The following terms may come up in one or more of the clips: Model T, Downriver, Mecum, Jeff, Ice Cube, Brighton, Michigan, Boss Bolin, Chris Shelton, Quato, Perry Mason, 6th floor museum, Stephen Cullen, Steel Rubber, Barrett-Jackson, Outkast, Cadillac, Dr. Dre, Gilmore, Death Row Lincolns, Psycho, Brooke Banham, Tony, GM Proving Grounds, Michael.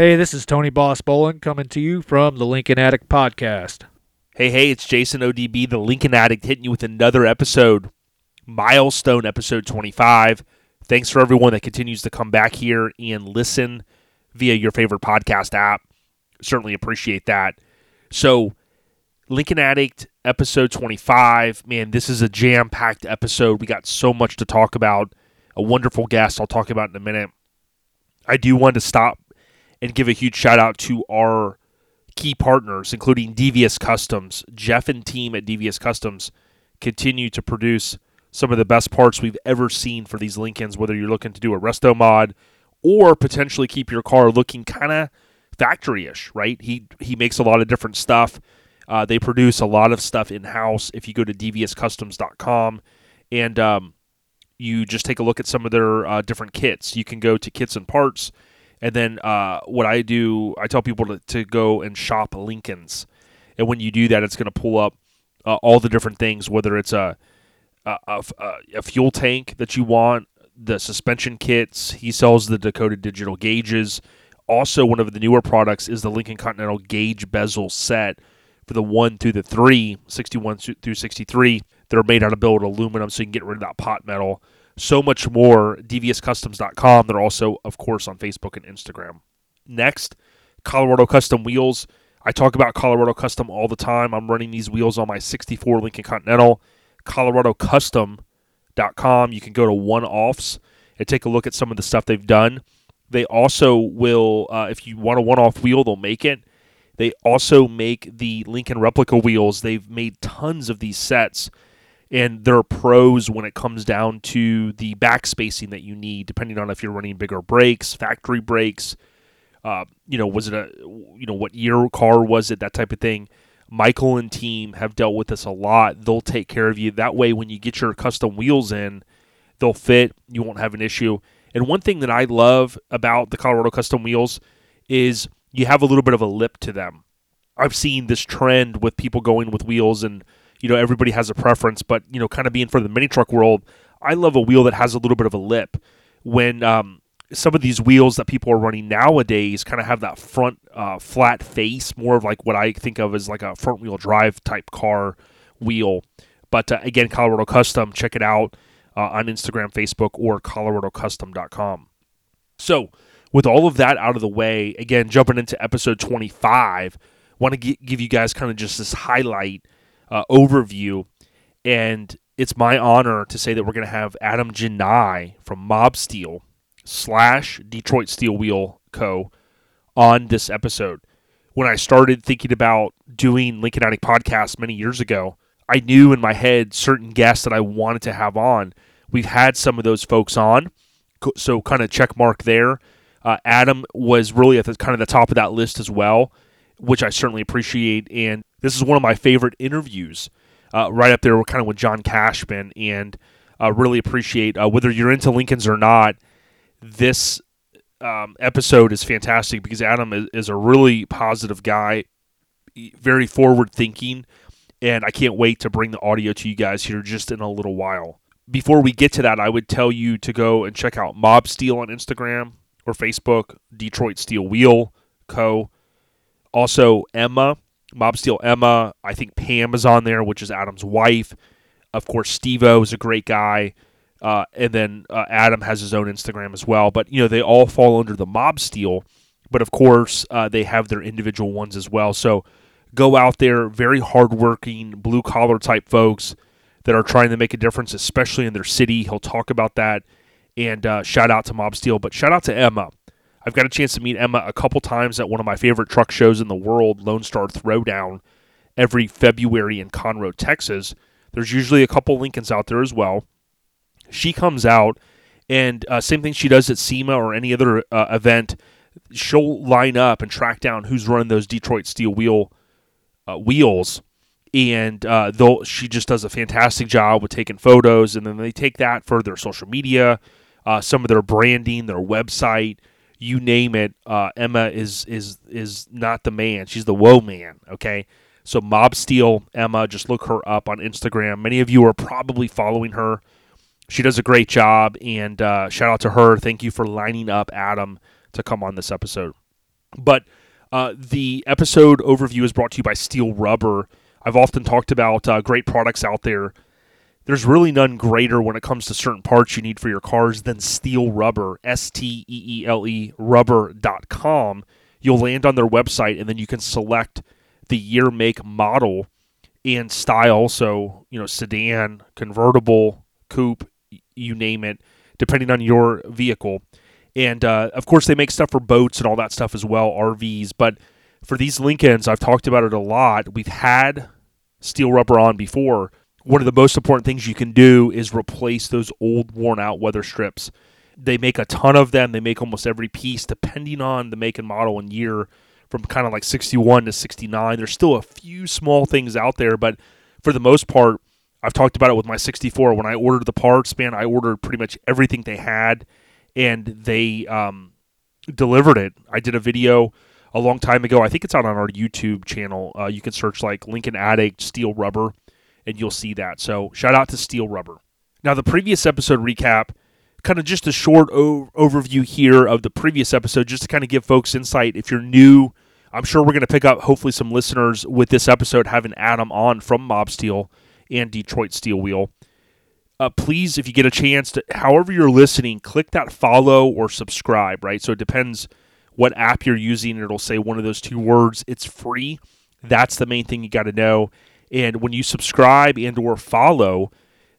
Hey, this is Tony Boss Bowling coming to you from the Lincoln Addict Podcast. Hey, it's Jason ODB, the Lincoln Addict, hitting you with another episode, milestone episode 25. Thanks for everyone that continues to come back here and listen via your favorite podcast app. Certainly appreciate that. So, Lincoln Addict episode 25. Man, this is a jam-packed episode. We got so much to talk about. A wonderful guest I'll talk about in a minute. I do want to stop and give a huge shout-out to our key partners, including Devious Customs. Jeff and team at Devious Customs continue to produce some of the best parts we've ever seen for these Lincolns, whether you're looking to do a resto mod or potentially keep your car looking kind of factory-ish, right? He makes a lot of different stuff. They produce a lot of stuff in-house. If you go to deviouscustoms.com and you just take a look at some of their different kits, you can go to kits and parts. And then what I do, I tell people to go and shop Lincolns. And when you do that, it's going to pull up all the different things, whether it's a fuel tank that you want, the suspension kits. He sells the Dakota digital gauges. Also, one of the newer products is the Lincoln Continental Gauge Bezel Set for the 1 through the 3, 61 through 63. They're made out of billet aluminum, so you can get rid of that pot metal. So much more, deviouscustoms.com. They're also, of course, on Facebook and Instagram. Next, Colorado Custom Wheels. I talk about Colorado Custom all the time. I'm running these wheels on my 64 Lincoln Continental. ColoradoCustom.com. You can go to one-offs and take a look at some of the stuff they've done. They also will, if you want a one-off wheel, they'll make it. They also make the Lincoln replica wheels. They've made tons of these sets, and they're pros when it comes down to the back spacing that you need, depending on if you're running bigger brakes, factory brakes, was it what year car was it, that type of thing. Michael and team have dealt with this a lot. They'll take care of you. That way, when you get your custom wheels in, they'll fit. You won't have an issue. And one thing that I love about the Colorado Custom Wheels is you have a little bit of a lip to them. I've seen this trend with people going with wheels and, everybody has a preference, but, kind of being for the mini truck world, I love a wheel that has a little bit of a lip. When some of these wheels that people are running nowadays kind of have that front flat face, more of like what I think of as like a front wheel drive type car wheel. But again, Colorado Custom, check it out on Instagram, Facebook, or coloradocustom.com. So with all of that out of the way, again, jumping into episode 25, want to give you guys kind of just this highlight overview, and it's my honor to say that we're going to have Adam Janai from Mobsteel / Detroit Steel Wheel Co. on this episode. When I started thinking about doing Lincoln Addict Podcast many years ago, I knew in my head certain guests that I wanted to have on. We've had some of those folks on, so kind of check mark there. Adam was really at the top of that list as well, which I certainly appreciate, and this is one of my favorite interviews, right up there kind of with John Cashman, and really appreciate whether you're into Lincolns or not. This episode is fantastic because Adam is a really positive guy, very forward-thinking, and I can't wait to bring the audio to you guys here just in a little while. Before we get to that, I would tell you to go and check out Mobsteel on Instagram or Facebook, Detroit Steel Wheel Co. Also, Emma. Mobsteel Emma, I think Pam is on there, which is Adam's wife. Of course, Steve-O is a great guy. And then Adam has his own Instagram as well. But, they all fall under the Mobsteel. But, of course, they have their individual ones as well. So go out there, very hardworking, blue-collar type folks that are trying to make a difference, especially in their city. He'll talk about that. And shout out to Mobsteel. But shout out to Emma. I've got a chance to meet Emma a couple times at one of my favorite truck shows in the world, Lone Star Throwdown, every February in Conroe, Texas. There's usually a couple Lincolns out there as well. She comes out, and same thing she does at SEMA or any other event. She'll line up and track down who's running those Detroit Steel Wheel wheels, and she just does a fantastic job with taking photos, and then they take that for their social media, some of their branding, their website. You name it, Emma is not the man. She's the woe man, okay? So Mobsteel Emma, just look her up on Instagram. Many of you are probably following her. She does a great job, and shout out to her. Thank you for lining up Adam to come on this episode. But the episode overview is brought to you by Steel Rubber. I've often talked about great products out there. There's really none greater when it comes to certain parts you need for your cars than Steel Rubber, S-T-E-E-L-E, rubber.com. You'll land on their website, and then you can select the year, make, model, and style. So, you know, sedan, convertible, coupe, you name it, depending on your vehicle. And, of course, they make stuff for boats and all that stuff as well, RVs. But for these Lincolns, I've talked about it a lot. We've had Steel Rubber on before. One of the most important things you can do is replace those old worn-out weather strips. They make a ton of them. They make almost every piece, depending on the make and model and year, from kind of like 61 to 69. There's still a few small things out there, but for the most part, I've talked about it with my 64. When I ordered the parts, man, I ordered pretty much everything they had, and they delivered it. I did a video a long time ago. I think it's out on our YouTube channel. You can search like Lincoln Addict Steel Rubber, and you'll see that. So shout out to Steel Rubber. Now, the previous episode recap, kind of just a short overview here of the previous episode, just to kind of give folks insight. If you're new, I'm sure we're going to pick up hopefully some listeners with this episode having Adam on from Mobsteel and Detroit Steel Wheel. Please, if you get a chance, to, however you're listening, click that follow or subscribe, right? So it depends what app you're using. It'll say one of those two words. It's free. That's the main thing you got to know. And when you subscribe and or follow,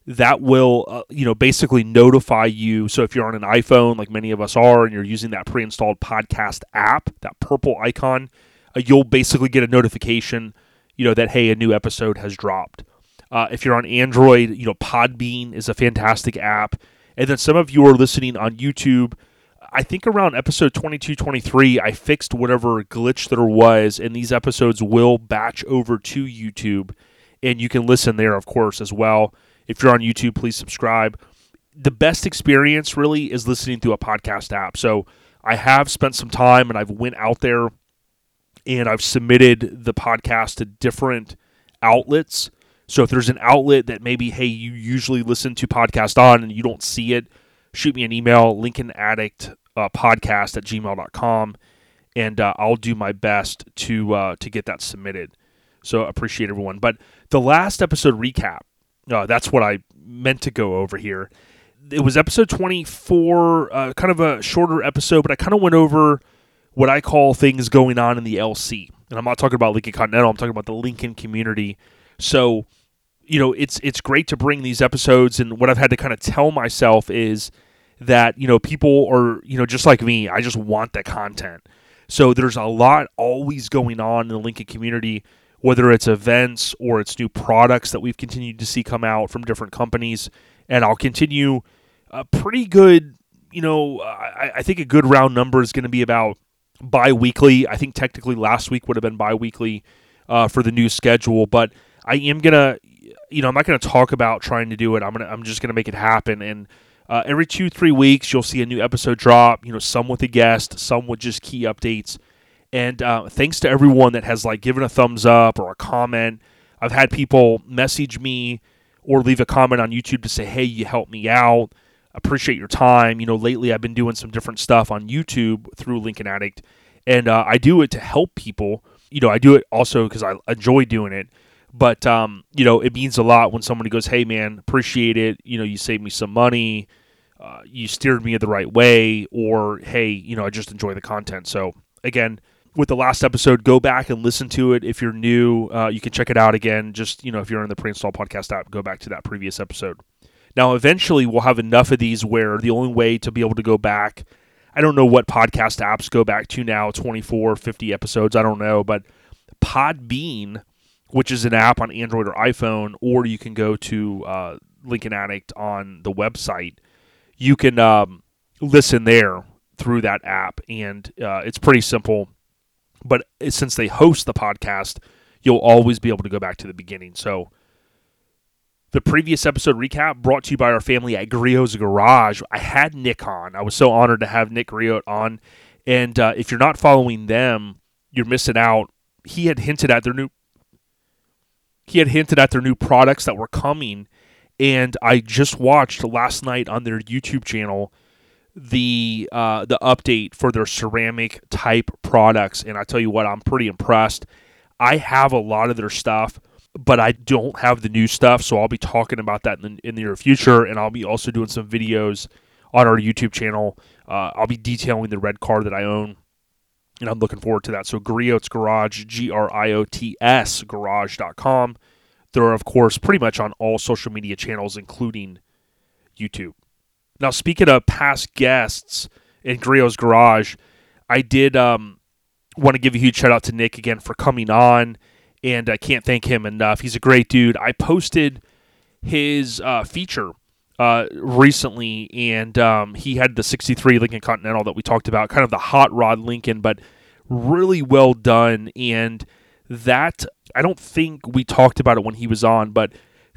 that will basically notify you. So if you're on an iPhone, like many of us are, and you're using that pre-installed podcast app, that purple icon, you'll basically get a notification, that, hey, a new episode has dropped. If you're on Android, Podbean is a fantastic app. And then some of you are listening on YouTube. I think around episode 22, 23, I fixed whatever glitch there was, and these episodes will batch over to YouTube, and you can listen there, of course, as well. If you're on YouTube, please subscribe. The best experience, really, is listening through a podcast app. So I have spent some time, and I've went out there, and I've submitted the podcast to different outlets. So if there's an outlet that maybe, hey, you usually listen to podcast on and you don't see it, shoot me an email, LincolnAddictPodcast@gmail.com, and I'll do my best to get that submitted. So appreciate everyone. But the last episode recap, that's what I meant to go over here. It was episode 24, kind of a shorter episode, but I kind of went over what I call things going on in the LC. And I'm not talking about Lincoln Continental. I'm talking about the Lincoln community. So it's great to bring these episodes, and what I've had to kind of tell myself is that, people are, just like me, I just want that content. So there's a lot always going on in the Lincoln community, whether it's events or it's new products that we've continued to see come out from different companies. And I'll continue a pretty good, I think a good round number is going to be about bi-weekly. I think technically last week would have been bi-weekly for the new schedule, but I am going to, I'm not going to talk about trying to do it. I'm just going to make it happen. And every 2-3 weeks, you'll see a new episode drop. Some with a guest, some with just key updates. And thanks to everyone that has given a thumbs up or a comment. I've had people message me or leave a comment on YouTube to say, "Hey, you helped me out. Appreciate your time." Lately I've been doing some different stuff on YouTube through Lincoln Addict, and I do it to help people. I do it also because I enjoy doing it. But, it means a lot when somebody goes, "Hey, man, appreciate it. You saved me some money. You steered me the right way." Or, "Hey, I just enjoy the content." So, again, with the last episode, go back and listen to it. If you're new, you can check it out again. Just, if you're in the pre-installed podcast app, go back to that previous episode. Now, eventually, we'll have enough of these where the only way to be able to go back, I don't know what podcast apps go back to now, 24, 50 episodes, I don't know. But Podbean, which is an app on Android or iPhone, or you can go to Lincoln Addict on the website. You can listen there through that app, and it's pretty simple. But since they host the podcast, you'll always be able to go back to the beginning. So the previous episode recap brought to you by our family at Griot's Garage. I had Nick on. I was so honored to have Nick Griot on. And if you're not following them, you're missing out. He had hinted at their new products that were coming, and I just watched last night on their YouTube channel the update for their ceramic type products, and I tell you what, I'm pretty impressed. I have a lot of their stuff, but I don't have the new stuff, so I'll be talking about that in the near future, and I'll be also doing some videos on our YouTube channel. I'll be detailing the red car that I own, and I'm looking forward to that. So Griot's Garage, Griots Garage.com. They're, of course, pretty much on all social media channels, including YouTube. Now, speaking of past guests in Griot's Garage, I did want to give a huge shout-out to Nick again for coming on, and I can't thank him enough. He's a great dude. I posted his feature recently, and he had the 63 Lincoln Continental that we talked about, kind of the hot rod Lincoln, but really well done. And that, I don't think we talked about it when he was on, but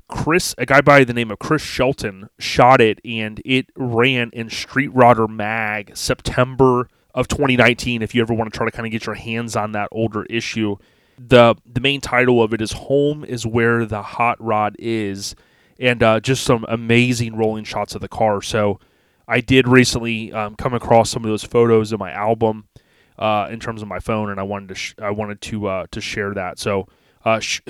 Chris, a guy by the name of Chris Shelton, shot it, and it ran in Street Rodder Mag September of 2019. If you ever want to try to kind of get your hands on that older issue, the main title of it is "Home is Where the Hot Rod Is," and just some amazing rolling shots of the car. So I did recently come across some of those photos in my album in terms of my phone, and I wanted to I wanted to share that. So.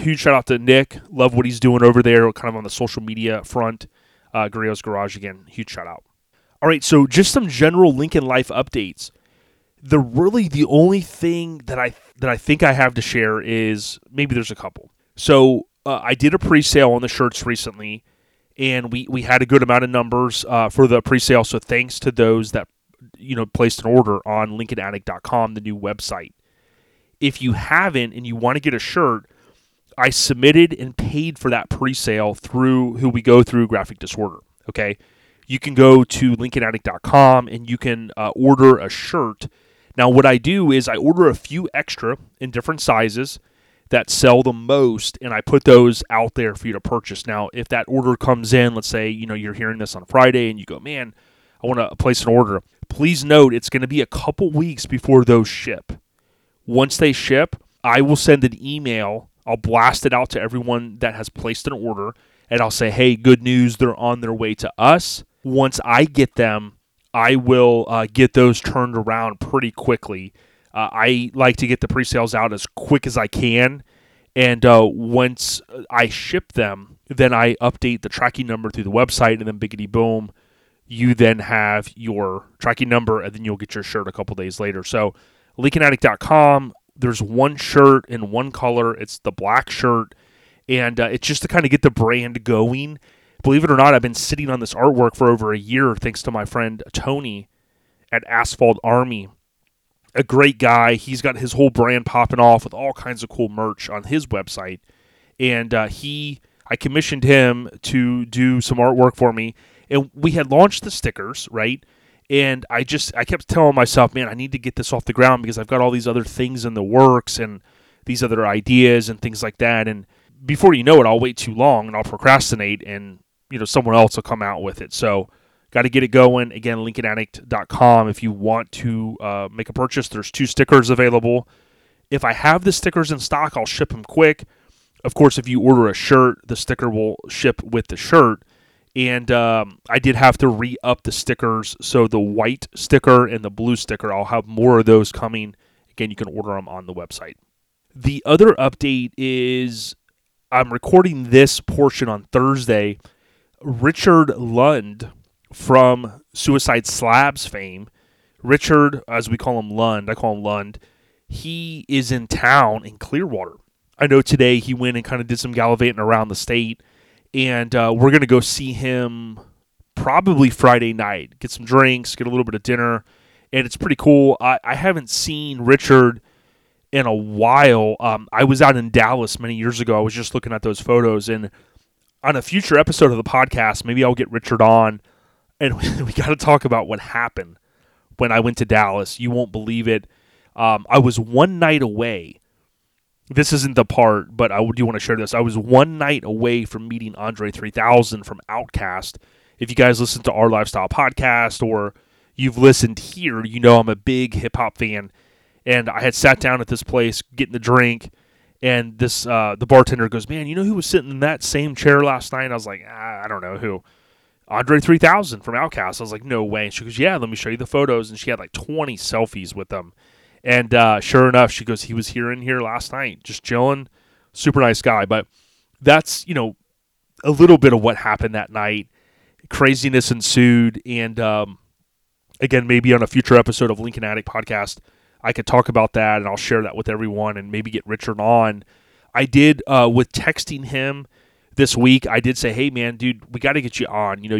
Huge shout out to Nick. Love what he's doing over there, kind of on the social media front. Griot's Garage, again, huge shout out. All right, so just some general Lincoln Life updates. The only thing that I think I have to share is, maybe there's a couple. So I did a pre-sale on the shirts recently, and we had a good amount of numbers for the pre-sale. So thanks to those that placed an order on LincolnAddict.com, the new website. If you haven't and you want to get a shirt, I submitted and paid for that pre-sale through who we go through, Graphic Disorder, okay? You can go to LincolnAddict.com and you can order a shirt. Now, what I do is I order a few extra in different sizes that sell the most, and I put those out there for you to purchase. Now, if that order comes in, let's say, you're hearing this on Friday and you go, man, I want to place an order. Please note, it's going to be a couple weeks before those ship. Once they ship, I will send an email. I'll blast it out to everyone that has placed an order, and I'll say, hey, good news, they're on their way to us. Once I get them, I will get those turned around pretty quickly. I like to get the pre-sales out as quick as I can, and once I ship them, then I update the tracking number through the website, and then biggity boom, you then have your tracking number, and then you'll get your shirt a couple days later. So LincolnAddict.com. There's one shirt in one color. It's the black shirt, and it's just to kind of get the brand going. Believe it or not, I've been sitting on this artwork for over a year thanks to my friend Tony at Asphalt Army. A great guy. He's got his whole brand popping off with all kinds of cool merch on his website, and I commissioned him to do some artwork for me, and we had launched the stickers, right? And I kept telling myself, man, I need to get this off the ground because I've got all these other things in the works and these other ideas and things like that. And before you know it, I'll wait too long and I'll procrastinate and, someone else will come out with it. So got to get it going. Again, LincolnAddict.com. If you want to make a purchase, there's 2 stickers available. If I have the stickers in stock, I'll ship them quick. Of course, if you order a shirt, the sticker will ship with the shirt. And I did have to re-up the stickers, so the white sticker and the blue sticker, I'll have more of those coming. Again, you can order them on the website. The other update is I'm recording this portion on Thursday. Richard Lund from Suicide Slabs fame, Richard, as we call him Lund, I call him Lund, he is in town in Clearwater. I know today he went and kind of did some gallivanting around the state. And we're going to go see him probably Friday night, get some drinks, get a little bit of dinner. And it's pretty cool. I haven't seen Richard in a while. I was out in Dallas many years ago. I was just looking at those photos. And on a future episode of the podcast, maybe I'll get Richard on. And we got to talk about what happened when I went to Dallas. You won't believe it. I was one night away. This isn't the part, but I do want to share this. I was one night away from meeting Andre 3000 from Outkast. If you guys listen to our lifestyle podcast or you've listened here, I'm a big hip-hop fan. And I had sat down at this place getting a drink, and this the bartender goes, man, who was sitting in that same chair last night? And I was like, I don't know who. Andre 3000 from Outkast. I was like, no way. And she goes, yeah, let me show you the photos. And she had like 20 selfies with them. And sure enough, she goes, he was here in here last night, just chilling. Super nice guy. But that's, you know, a little bit of what happened that night. Craziness ensued. And again, maybe on a future episode of Lincoln Addict Podcast, I could talk about that, and I'll share that with everyone and maybe get Richard on. I did, with texting him this week, I did say, hey, man, dude, we got to get you on. You know,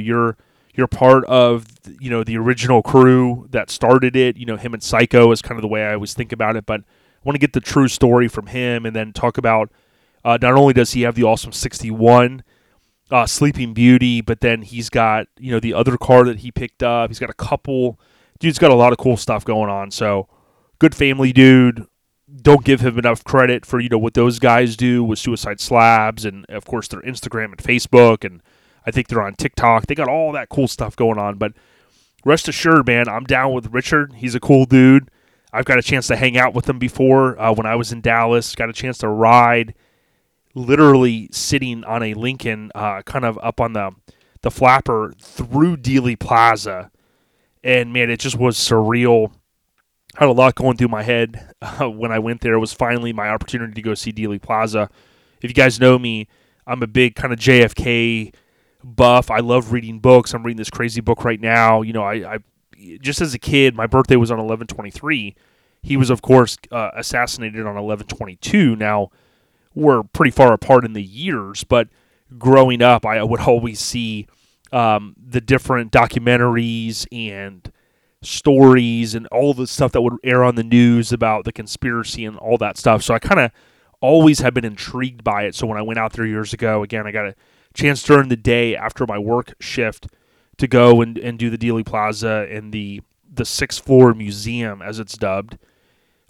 you're part of, you know, the original crew that started it. You know, him and Psycho is kind of the way I always think about it. But I want to get the true story from him and then talk about not only does he have the awesome 61 Sleeping Beauty, but then he's got, you know, the other car that he picked up. He's got a couple. Dude's got a lot of cool stuff going on. So, good family dude. Don't give him enough credit for, you know, what those guys do with Suicide Slabs and, of course, their Instagram and Facebook, and I think they're on TikTok. They got all that cool stuff going on, but rest assured, man, I'm down with Richard. He's a cool dude. I've got a chance to hang out with him before when I was in Dallas. Got a chance to ride literally sitting on a Lincoln kind of up on the flapper through Dealey Plaza, and, man, it just was surreal. Had a lot going through my head when I went there. It was finally my opportunity to go see Dealey Plaza. If you guys know me, I'm a big kind of JFK buff. I love reading books. I'm reading this crazy book right now. You know, I just as a kid, my birthday was on 11/23. He was, of course, assassinated on 11/22. Now, we're pretty far apart in the years, but growing up, I would always see the different documentaries and stories and all the stuff that would air on the news about the conspiracy and all that stuff. So I kind of always have been intrigued by it. So when I went out there years ago, again, I got a chance during the day after my work shift to go and do the Dealey Plaza and the sixth floor museum, as it's dubbed.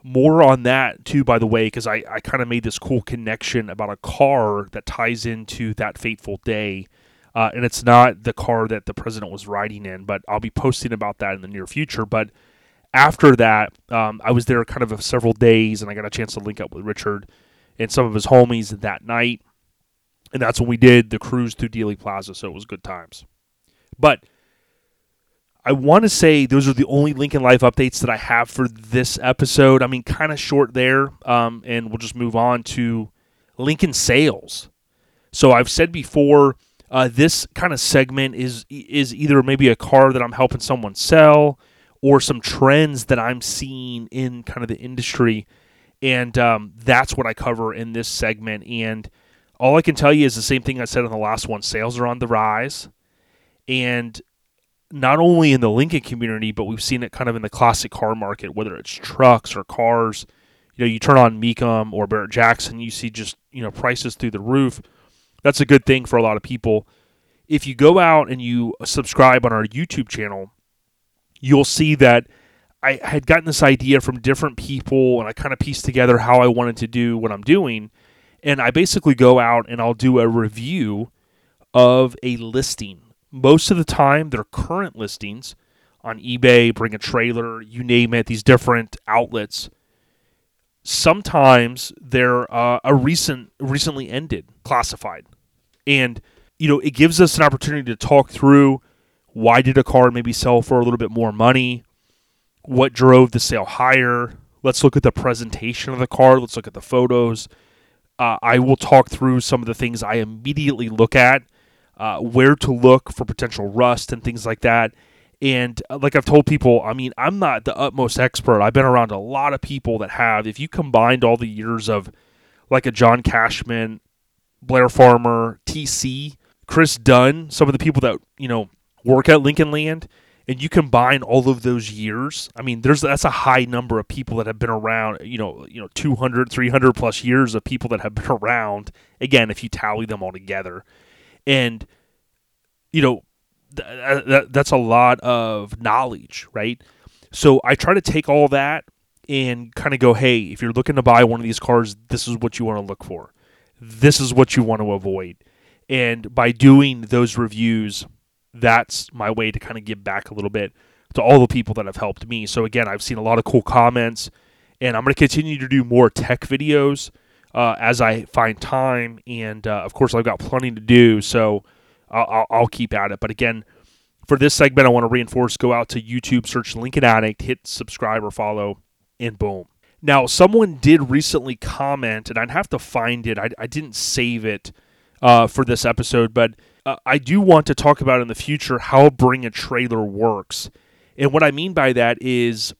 More on that too, by the way, because I kind of made this cool connection about a car that ties into that fateful day. And it's not the car that the president was riding in, but I'll be posting about that in the near future. But after that, I was there kind of several days, and I got a chance to link up with Richard and some of his homies that night. And that's when we did the cruise through Dealey Plaza, so it was good times. But I want to say those are the only Lincoln Life updates that I have for this episode. I mean, kind of short there, and we'll just move on to Lincoln Sales. So I've said before, this kind of segment is either maybe a car that I'm helping someone sell or some trends that I'm seeing in kind of the industry. And that's what I cover in this segment. And all I can tell you is the same thing I said on the last one. Sales are on the rise. And not only in the Lincoln community, but we've seen it kind of in the classic car market, whether it's trucks or cars. You know, you turn on Mecum or Barrett-Jackson, you see just, you know, prices through the roof. That's a good thing for a lot of people. If you go out and you subscribe on our YouTube channel, you'll see that I had gotten this idea from different people, and I kind of pieced together how I wanted to do what I'm doing. And I basically go out and I'll do a review of a listing. Most of the time, they're current listings on eBay, Bring a Trailer, you name it, these different outlets. Sometimes they're a recently ended classified. And, you know, it gives us an opportunity to talk through why did a car maybe sell for a little bit more money? What drove the sale higher? Let's look at the presentation of the car. Let's look at the photos. I will talk through some of the things I immediately look at, where to look for potential rust and things like that. And like I've told people, I mean, I'm not the utmost expert. I've been around a lot of people that have. If you combined all the years of like a John Cashman, Blair Farmer, TC, Chris Dunn, some of the people that, you know, work at Lincoln Land, and you combine all of those years, I mean, that's a high number of people that have been around, you know, 200, 300 plus years of people that have been around, again, if you tally them all together. And, you know, that's a lot of knowledge, right? So I try to take all that and kind of go, hey, if you're looking to buy one of these cars, this is what you want to look for. This is what you want to avoid. And by doing those reviews, that's my way to kind of give back a little bit to all the people that have helped me. So again, I've seen a lot of cool comments, and I'm going to continue to do more tech videos as I find time. And, of course, I've got plenty to do. So I'll keep at it. But again, for this segment, I want to reinforce, go out to YouTube, search Lincoln Addict, hit subscribe or follow, and boom. Now, someone did recently comment, and I'd have to find it. I didn't save it for this episode, but I do want to talk about in the future how Bring a Trailer works. And what I mean by that is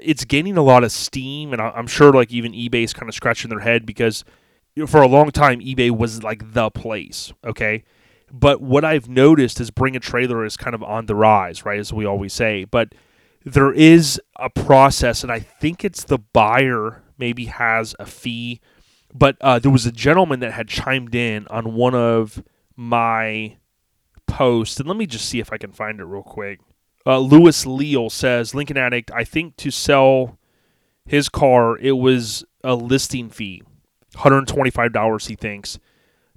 it's gaining a lot of steam, and I'm sure like even eBay's kind of scratching their head because for a long time, eBay was like the place, okay? But what I've noticed is Bring a Trailer is kind of on the rise, right, as we always say. But there is a process, and I think it's the buyer maybe has a fee. But there was a gentleman that had chimed in on one of my posts. And let me just see if I can find it real quick. Lewis Leal says, Lincoln Addict, I think to sell his car, it was a listing fee, $125, he thinks.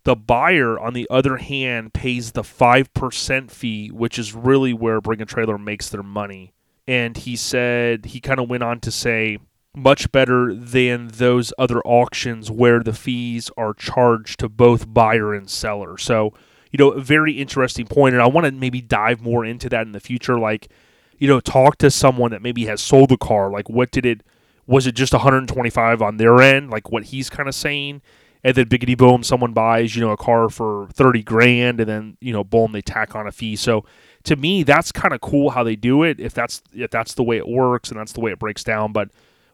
The buyer, on the other hand, pays the 5% fee, which is really where Bring a Trailer makes their money. And he said, he kind of went on to say, much better than those other auctions where the fees are charged to both buyer and seller. So, you know, a very interesting point. And I want to maybe dive more into that in the future. Like, you know, talk to someone that maybe has sold a car. Like, what did it, was it just 125 on their end? Like what he's kind of saying. And then biggity boom, someone buys, you know, a car for 30 grand and then, you know, boom, they tack on a fee. So to me, that's kind of cool how they do it. If that's the way it works and that's the way it breaks down, but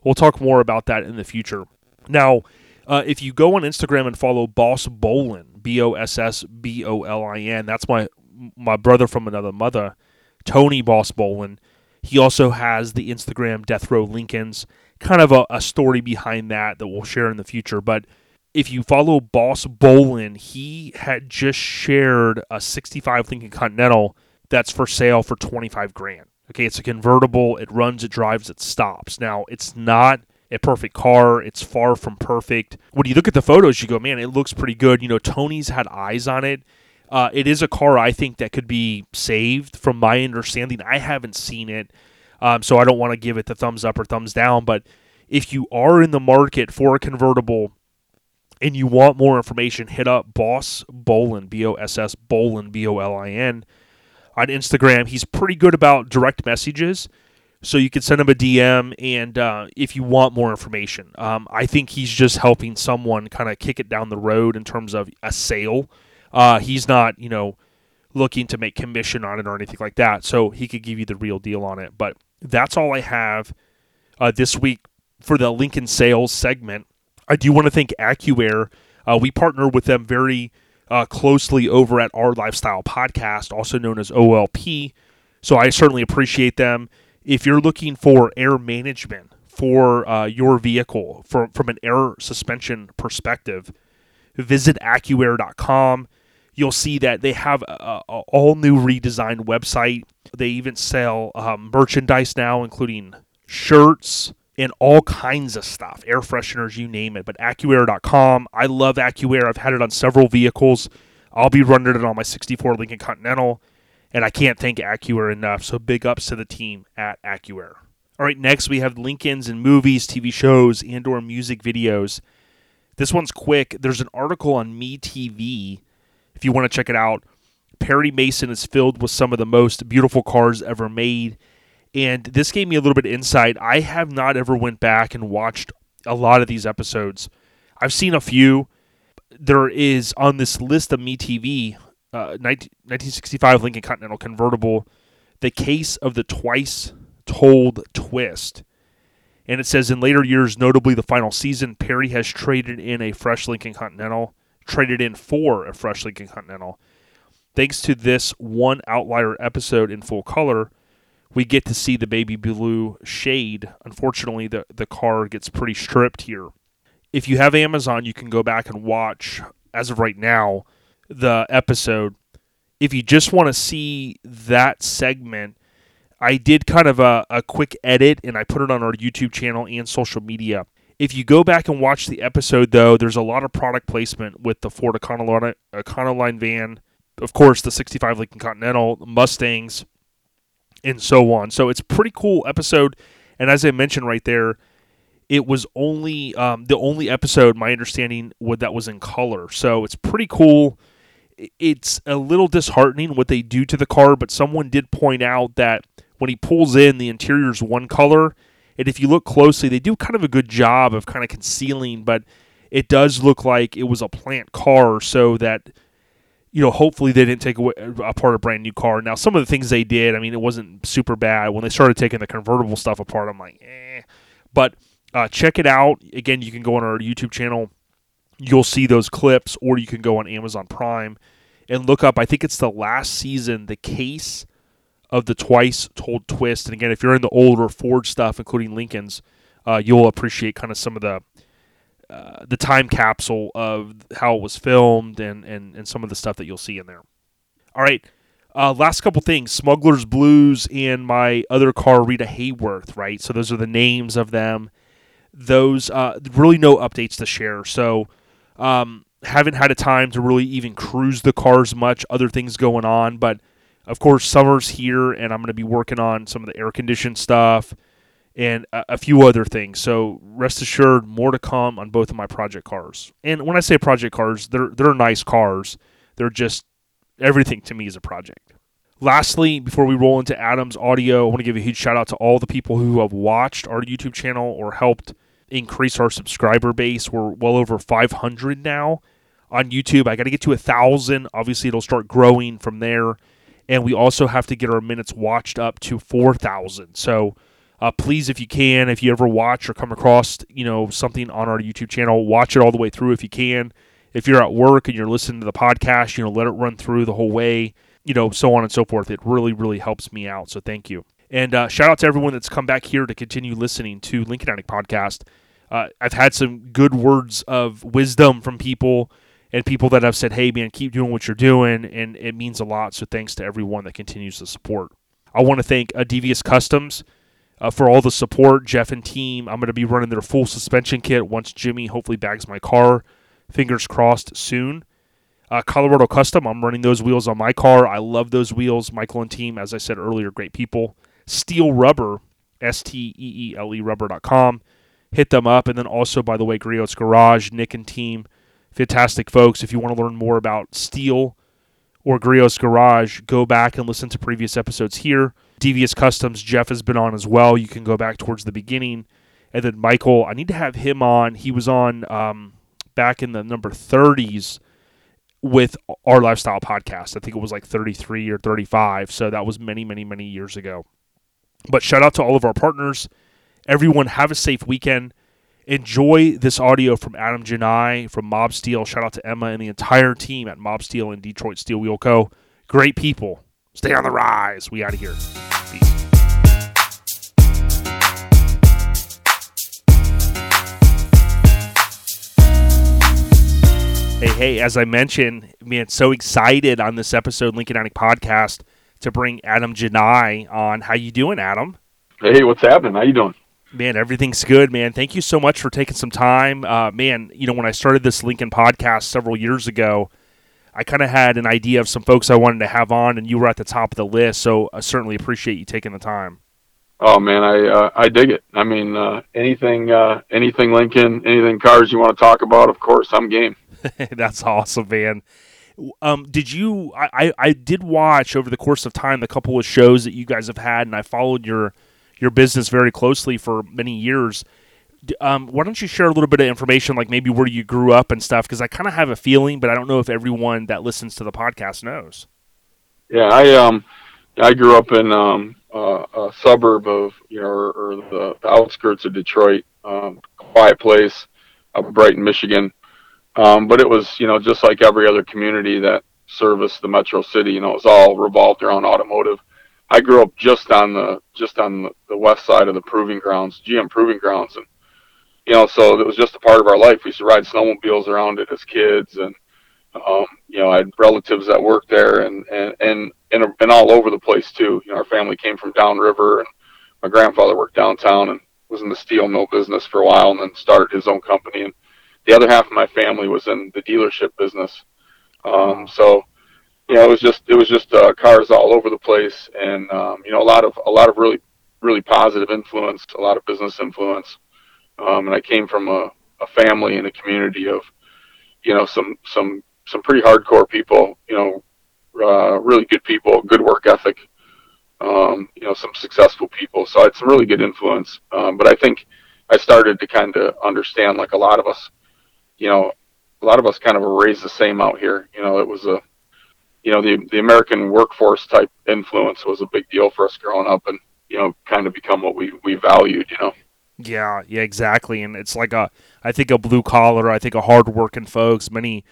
we'll talk more about that in the future. Now, if you go on Instagram and follow Boss Bolin, B-O-S-S-B-O-L-I-N, that's my brother from another mother, Tony Boss Bowling. He also has the Instagram Death Row Lincolns, kind of a story behind that we'll share in the future. But if you follow Boss Bolin, he had just shared a 65 Lincoln Continental that's for sale for 25 grand. Okay, it's a convertible, it runs, it drives, it stops. Now, it's not a perfect car, it's far from perfect. When you look at the photos, you go, man, it looks pretty good. You know, Tony's had eyes on it. It is a car, I think, that could be saved from my understanding. I haven't seen it, so I don't want to give it the thumbs up or thumbs down. But if you are in the market for a convertible and you want more information, hit up Boss Bolin, B-O-S-S, Bolin, B-O-L-I-N, on Instagram. He's pretty good about direct messages, so you can send him a DM and if you want more information. I think he's just helping someone kind of kick it down the road in terms of a sale. He's not, you know, looking to make commission on it or anything like that, so he could give you the real deal on it. But that's all I have this week for the Lincoln Sales segment. I do want to thank AccuAir. We partner with them very closely over at Our Lifestyle Podcast, also known as OLP. So I certainly appreciate them. If you're looking for air management for your vehicle from an air suspension perspective, visit AccuAir.com. You'll see that they have an all-new redesigned website. They even sell merchandise now, including shirts and all kinds of stuff, air fresheners, you name it. But AccuAir.com, I love AccuAir. I've had it on several vehicles. I'll be running it on my 64 Lincoln Continental, and I can't thank AccuAir enough, so big ups to the team at AccuAir. All right, next we have Lincolns in movies, TV shows, and or music videos. This one's quick. There's an article on MeTV, if you want to check it out. Perry Mason is filled with some of the most beautiful cars ever made. And this gave me a little bit of insight. I have not ever went back and watched a lot of these episodes. I've seen a few. There is on this list of MeTV, 1965 Lincoln Continental Convertible, The Case of the Twice Told Twist. And it says, in later years, notably the final season, Perry has traded in for a fresh Lincoln Continental. Thanks to this one outlier episode in full color, we get to see the baby blue shade. Unfortunately, the car gets pretty stripped here. If you have Amazon, you can go back and watch, as of right now, the episode. If you just want to see that segment, I did kind of a quick edit, and I put it on our YouTube channel and social media. If you go back and watch the episode, though, there's a lot of product placement with the Ford Econoline van, of course, the 65 Lincoln Continental, Mustangs, and so on. So it's a pretty cool episode. And as I mentioned right there, it was only the only episode, my understanding, that was in color. So it's pretty cool. it's a little disheartening what they do to the car, but someone did point out that when he pulls in, the interior's one color, and if you look closely, they do kind of a good job of kind of concealing, but it does look like it was a plant car, so that, you know, hopefully they didn't take away apart a brand new car. Now, some of the things they did, I mean, it wasn't super bad. When they started taking the convertible stuff apart, I'm like, eh. But check it out. Again, you can go on our YouTube channel. You'll see those clips, or you can go on Amazon Prime and look up, I think it's the last season, The Case of the Twice Told Twist. And again, if you're in the older Ford stuff, including Lincoln's, you'll appreciate kind of some of the time capsule of how it was filmed and some of the stuff that you'll see in there. All right, last couple things, Smuggler's Blues and my other car, Rita Hayworth, right? So those are the names of them. Those, really no updates to share, so haven't had a time to really even cruise the cars much, other things going on, but of course summer's here and I'm going to be working on some of the air conditioned stuff and a few other things. So rest assured, more to come on both of my project cars. And when I say project cars, they're nice cars. They're just, everything to me is a project. Lastly, before we roll into Adam's audio, I want to give a huge shout out to all the people who have watched our YouTube channel or helped increase our subscriber base. We're well over 500 now on YouTube. I got to get to 1,000. Obviously, it'll start growing from there. And we also have to get our minutes watched up to 4,000. So please, if you can, if you ever watch or come across, you know, something on our YouTube channel, watch it all the way through if you can. If you're at work and you're listening to the podcast, you know, let it run through the whole way, you know, so on and so forth. It really, really helps me out. So thank you. And shout out to everyone that's come back here to continue listening to Lincoln Addict Podcast. I've had some good words of wisdom from people and people that have said, hey, man, keep doing what you're doing. And it means a lot. So thanks to everyone that continues to support. I want to thank Devious Customs for all the support, Jeff and team. I'm going to be running their full suspension kit once Jimmy hopefully bags my car. Fingers crossed soon. Colorado Custom, I'm running those wheels on my car. I love those wheels. Michael and team, as I said earlier, great people. Steel Rubber, S-T-E-E-L-E rubber.com. Hit them up. And then also, by the way, Griot's Garage, Nick and team, fantastic folks. If you want to learn more about Steel or Griot's Garage, go back and listen to previous episodes here. Devious Customs, Jeff has been on as well. You can go back towards the beginning. And then Michael, I need to have him on. He was on back in the number 30s with our lifestyle podcast. I think it was like 33 or 35. So that was many, many, many years ago. But shout out to all of our partners. Everyone have a safe weekend. Enjoy this audio from Adam Janai from Mobsteel. Shout out to Emma and the entire team at Mobsteel and Detroit Steel Wheel Co. Great people. Stay on the rise. We out of here. Peace. Hey, as I mentioned, man, so excited on this episode, Lincoln Addict Podcast, to bring Adam Janai on. How you doing, Adam? Hey, what's happening? How you doing? Man, everything's good, man. Thank you so much for taking some time. Man, you know, when I started this Lincoln podcast several years ago, I kind of had an idea of some folks I wanted to have on, and you were at the top of the list, so I certainly appreciate you taking the time. Oh, man, I dig it. I mean, anything Lincoln, anything cars you want to talk about, of course, I'm game. That's awesome, man. Did you – I did watch over the course of time the couple of shows that you guys have had, and I followed your business very closely for many years. Why don't you share a little bit of information, like maybe where you grew up and stuff? Because I kind of have a feeling, but I don't know if everyone that listens to the podcast knows. Yeah, I grew up in a suburb of, you know, or the outskirts of Detroit, quiet place, up in Brighton, Michigan. But it was, you know, just like every other community that serviced the metro city. You know, it was all revolved around automotive. I grew up just on the west side of the proving grounds, GM proving grounds, and you know, so it was just a part of our life. We used to ride snowmobiles around it as kids, and you know, I had relatives that worked there, and all over the place too. You know, our family came from downriver, and my grandfather worked downtown and was in the steel mill business for a while, and then started his own company. And the other half of my family was in the dealership business. So, you know, it was just cars all over the place, and you know, a lot of really, really positive influence, a lot of business influence. And I came from a family and a community of, you know, some some pretty hardcore people, you know, really good people, good work ethic, you know, some successful people. So it's a really good influence. But I think I started to kind of understand, like, a lot of us kind of were raised the same out here. You know, it was a, you know, the American workforce type influence was a big deal for us growing up, and, you know, kind of become what we valued, you know. Yeah, yeah, exactly. And it's like I think a blue collar, I think a hard working folks, many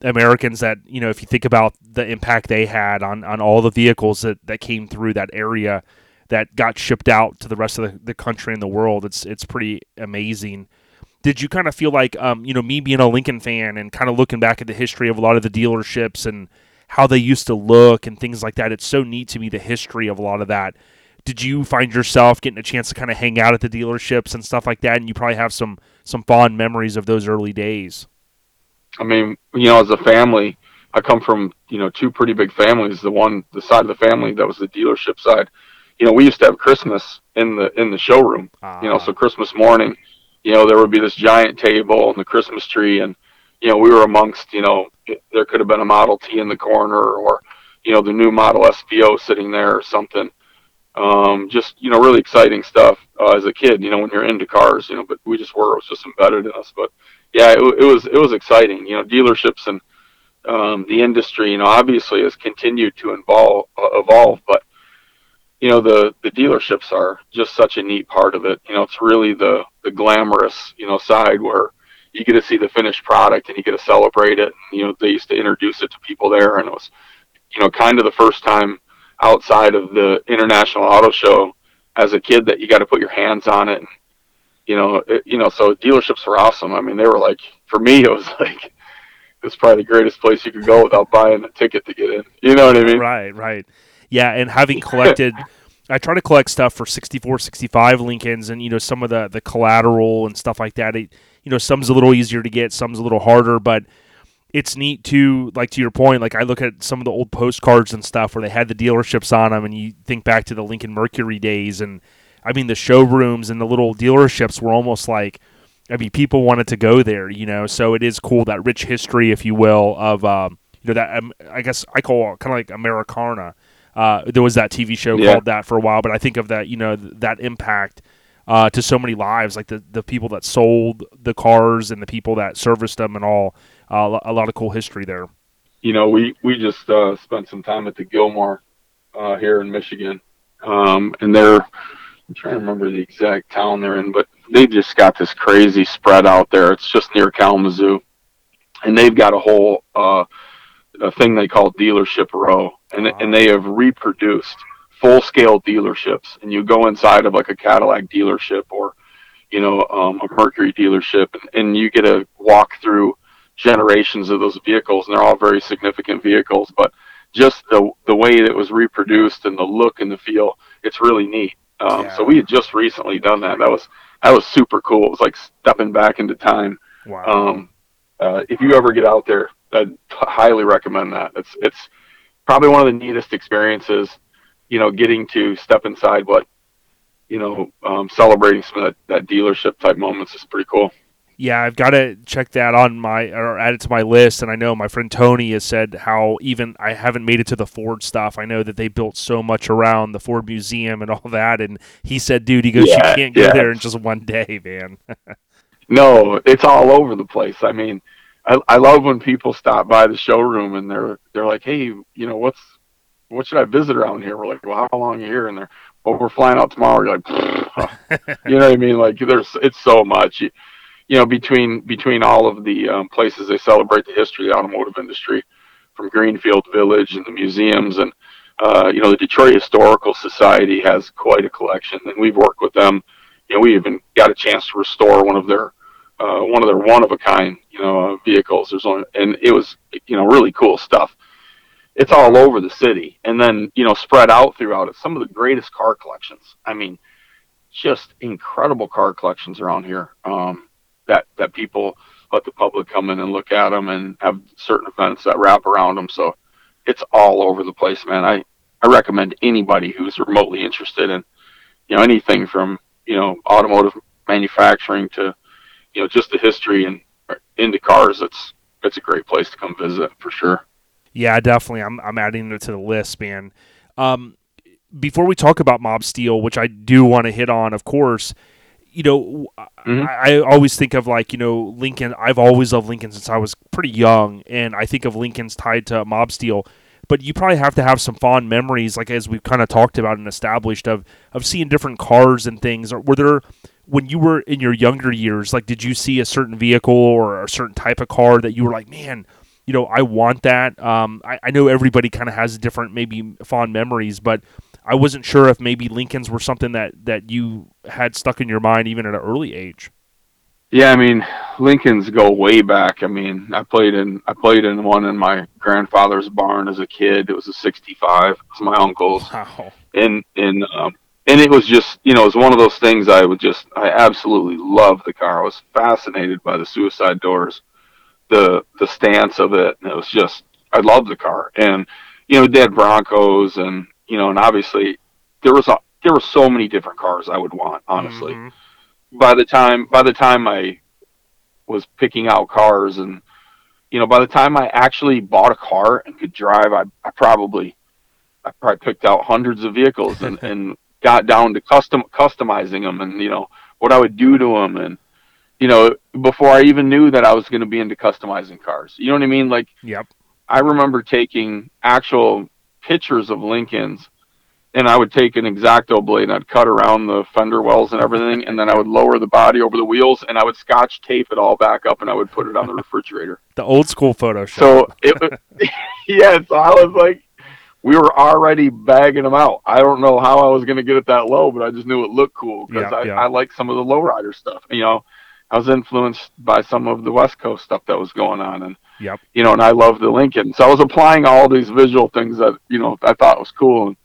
Americans that, you know, if you think about the impact they had on all the vehicles that came through that area that got shipped out to the rest of the country and the world, it's pretty amazing. Did you kind of feel like, you know, me being a Lincoln fan and kind of looking back at the history of a lot of the dealerships and how they used to look and things like that, it's so neat to me, the history of a lot of that. Did you find yourself getting a chance to kind of hang out at the dealerships and stuff like that? And you probably have some fond memories of those early days. I mean, you know, as a family, I come from, you know, two pretty big families. The side of the family that was the dealership side, you know, we used to have Christmas in the showroom, you know, so Christmas morning, you know, there would be this giant table and the Christmas tree. And, you know, we were amongst, you know, there could have been a Model T in the corner, or, you know, the new Model SPO sitting there or something. Just, you know, really exciting stuff as a kid, you know, when you're into cars, you know, but we just were, it was just embedded in us. But yeah, it was exciting, you know. Dealerships and the industry, you know, obviously has continued to evolve, but, you know, the dealerships are just such a neat part of it. You know, it's really the glamorous, you know, side where you get to see the finished product and you get to celebrate it. And, you know, they used to introduce it to people there, and it was, you know, kind of the first time outside of the International Auto Show as a kid that you got to put your hands on it. And, you know, so dealerships were awesome. I mean, they were like, for me, it was like, it was probably the greatest place you could go without buying a ticket to get in. You know what I mean? Right, right. Yeah, and having collected, I try to collect stuff for 64, 65 Lincolns and, you know, some of the collateral and stuff like that. It, you know, some's a little easier to get, some's a little harder, but it's neat to, like, to your point, like I look at some of the old postcards and stuff where they had the dealerships on them, and you think back to the Lincoln Mercury days, and I mean the showrooms and the little dealerships were almost like, I mean, people wanted to go there, you know. So it is cool, that rich history, if you will, of you know, that I guess I call kind of like Americana. There was that TV show called that for a while, but I think of that, you know, that impact to so many lives, like the people that sold the cars and the people that serviced them and all. A lot of cool history there. You know, we just spent some time at the Gilmore here in Michigan, and I'm trying to remember the exact town they're in, but they just got this crazy spread out there. It's just near Kalamazoo, and they've got a whole a thing they call Dealership Row, and they have reproduced full-scale dealerships. And you go inside of like a Cadillac dealership or, you know, a Mercury dealership, and you get a walk through generations of those vehicles, and they're all very significant vehicles, but just the way that it was reproduced and the look and the feel, it's really neat. So we had just recently done that. That was super cool. It was like stepping back into time. Wow. If you ever get out there, I'd highly recommend that. It's probably one of the neatest experiences, you know, getting to step inside what, you know, celebrating some of that dealership type moments is pretty cool. Yeah, I've got to check that or add it to my list. And I know my friend Tony has said how even I haven't made it to the Ford stuff. I know that they built so much around the Ford Museum and all that. And he said, dude, he goes, you can't go there in just one day, man. No, it's all over the place. I mean, I love when people stop by the showroom and they're like, hey, you know, what should I visit around here? We're like, well, how long are you here? And they're, well, we're flying out tomorrow. You're like, you know what I mean? Like, it's so much. You know, between all of the places they celebrate the history of the automotive industry, from Greenfield Village and the museums, and, you know, the Detroit Historical Society has quite a collection, and we've worked with them. You know, we even got a chance to restore one of their one-of-a-kind, you know, vehicles. And it was, you know, really cool stuff. It's all over the city, and then, you know, spread out throughout it. Some of the greatest car collections. I mean, just incredible car collections around here. That people let the public come in and look at them, and have certain events that wrap around them. So it's all over the place, man. I recommend anybody who's remotely interested in, you know, anything from, you know, automotive manufacturing to, you know, just the history and into cars. It's it's a great place to come visit for sure. Yeah, definitely. I'm adding it to the list, man. Before we talk about Mobsteel, which I do want to hit on, of course, you know, I always think of, like, you know, Lincoln. I've always loved Lincoln since I was pretty young, and I think of Lincoln's tied to Mobsteel. But you probably have to have some fond memories, like as we've kind of talked about and established, of seeing different cars and things. Or were there, when you were in your younger years, like, did you see a certain vehicle or a certain type of car that you were like, man, you know, I want that? I know everybody kind of has different maybe fond memories, but I wasn't sure if maybe Lincolns were something that you had stuck in your mind even at an early age. Yeah, I mean, Lincolns go way back. I mean, I played in one in my grandfather's barn as a kid. It was a 65. It was my uncle's. Wow. And it was just, you know, it was one of those things I absolutely loved the car. I was fascinated by the suicide doors, the stance of it. And it was just, I loved the car. And, you know, Dad Broncos and, you know, and obviously there were so many different cars I would want, honestly. Mm-hmm. By the time I was picking out cars, and, you know, by the time I actually bought a car and could drive, I probably picked out hundreds of vehicles and got down to customizing them, and, you know, what I would do to them, and, you know, before I even knew that I was going to be into customizing cars, you know what I mean? Like, yep. I remember taking actual pictures of Lincolns. And I would take an X-Acto blade and I'd cut around the fender wells and everything. And then I would lower the body over the wheels and I would Scotch tape it all back up and I would put it on the refrigerator. The old school Photoshop. So so I was like, we were already bagging them out. I don't know how I was going to get it that low, but I just knew it looked cool because I like some of the lowrider stuff. You know, I was influenced by some of the West Coast stuff that was going on. And, you know, and I loved the Lincoln. So I was applying all these visual things that, you know, I thought was cool. And,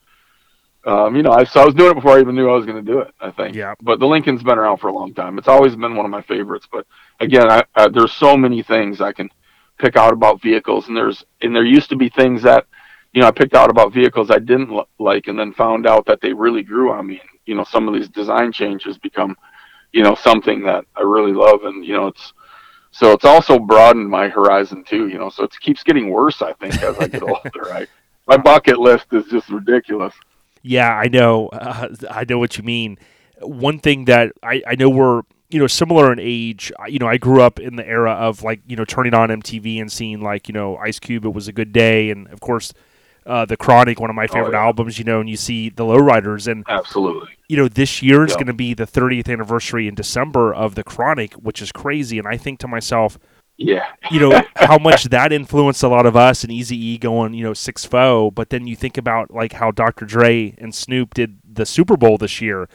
you know, I was doing it before I even knew I was going to do it, I think. Yeah. But the Lincoln's been around for a long time. It's always been one of my favorites. But again, there's so many things I can pick out about vehicles, and there used to be things that, you know, I picked out about vehicles I didn't like, and then found out that they really grew on me. And, you know, some of these design changes become, you know, something that I really love, and, you know, it's also broadened my horizon too. You know, so it keeps getting worse, I think, as I get older. My bucket list is just ridiculous. Yeah, I know. I know what you mean. One thing that I know we're, you know, similar in age, you know, I grew up in the era of, like, you know, turning on MTV and seeing, like, you know, Ice Cube, It Was a Good Day. And, of course, The Chronic, one of my favorite albums, you know, and you see the Lowriders. And absolutely. You know, this year is going to be the 30th anniversary in December of The Chronic, which is crazy. And I think to myself, you know, how much that influenced a lot of us, and Eazy-E going, you know, 6-0. But then you think about, like, how Dr. Dre and Snoop did the Super Bowl this year.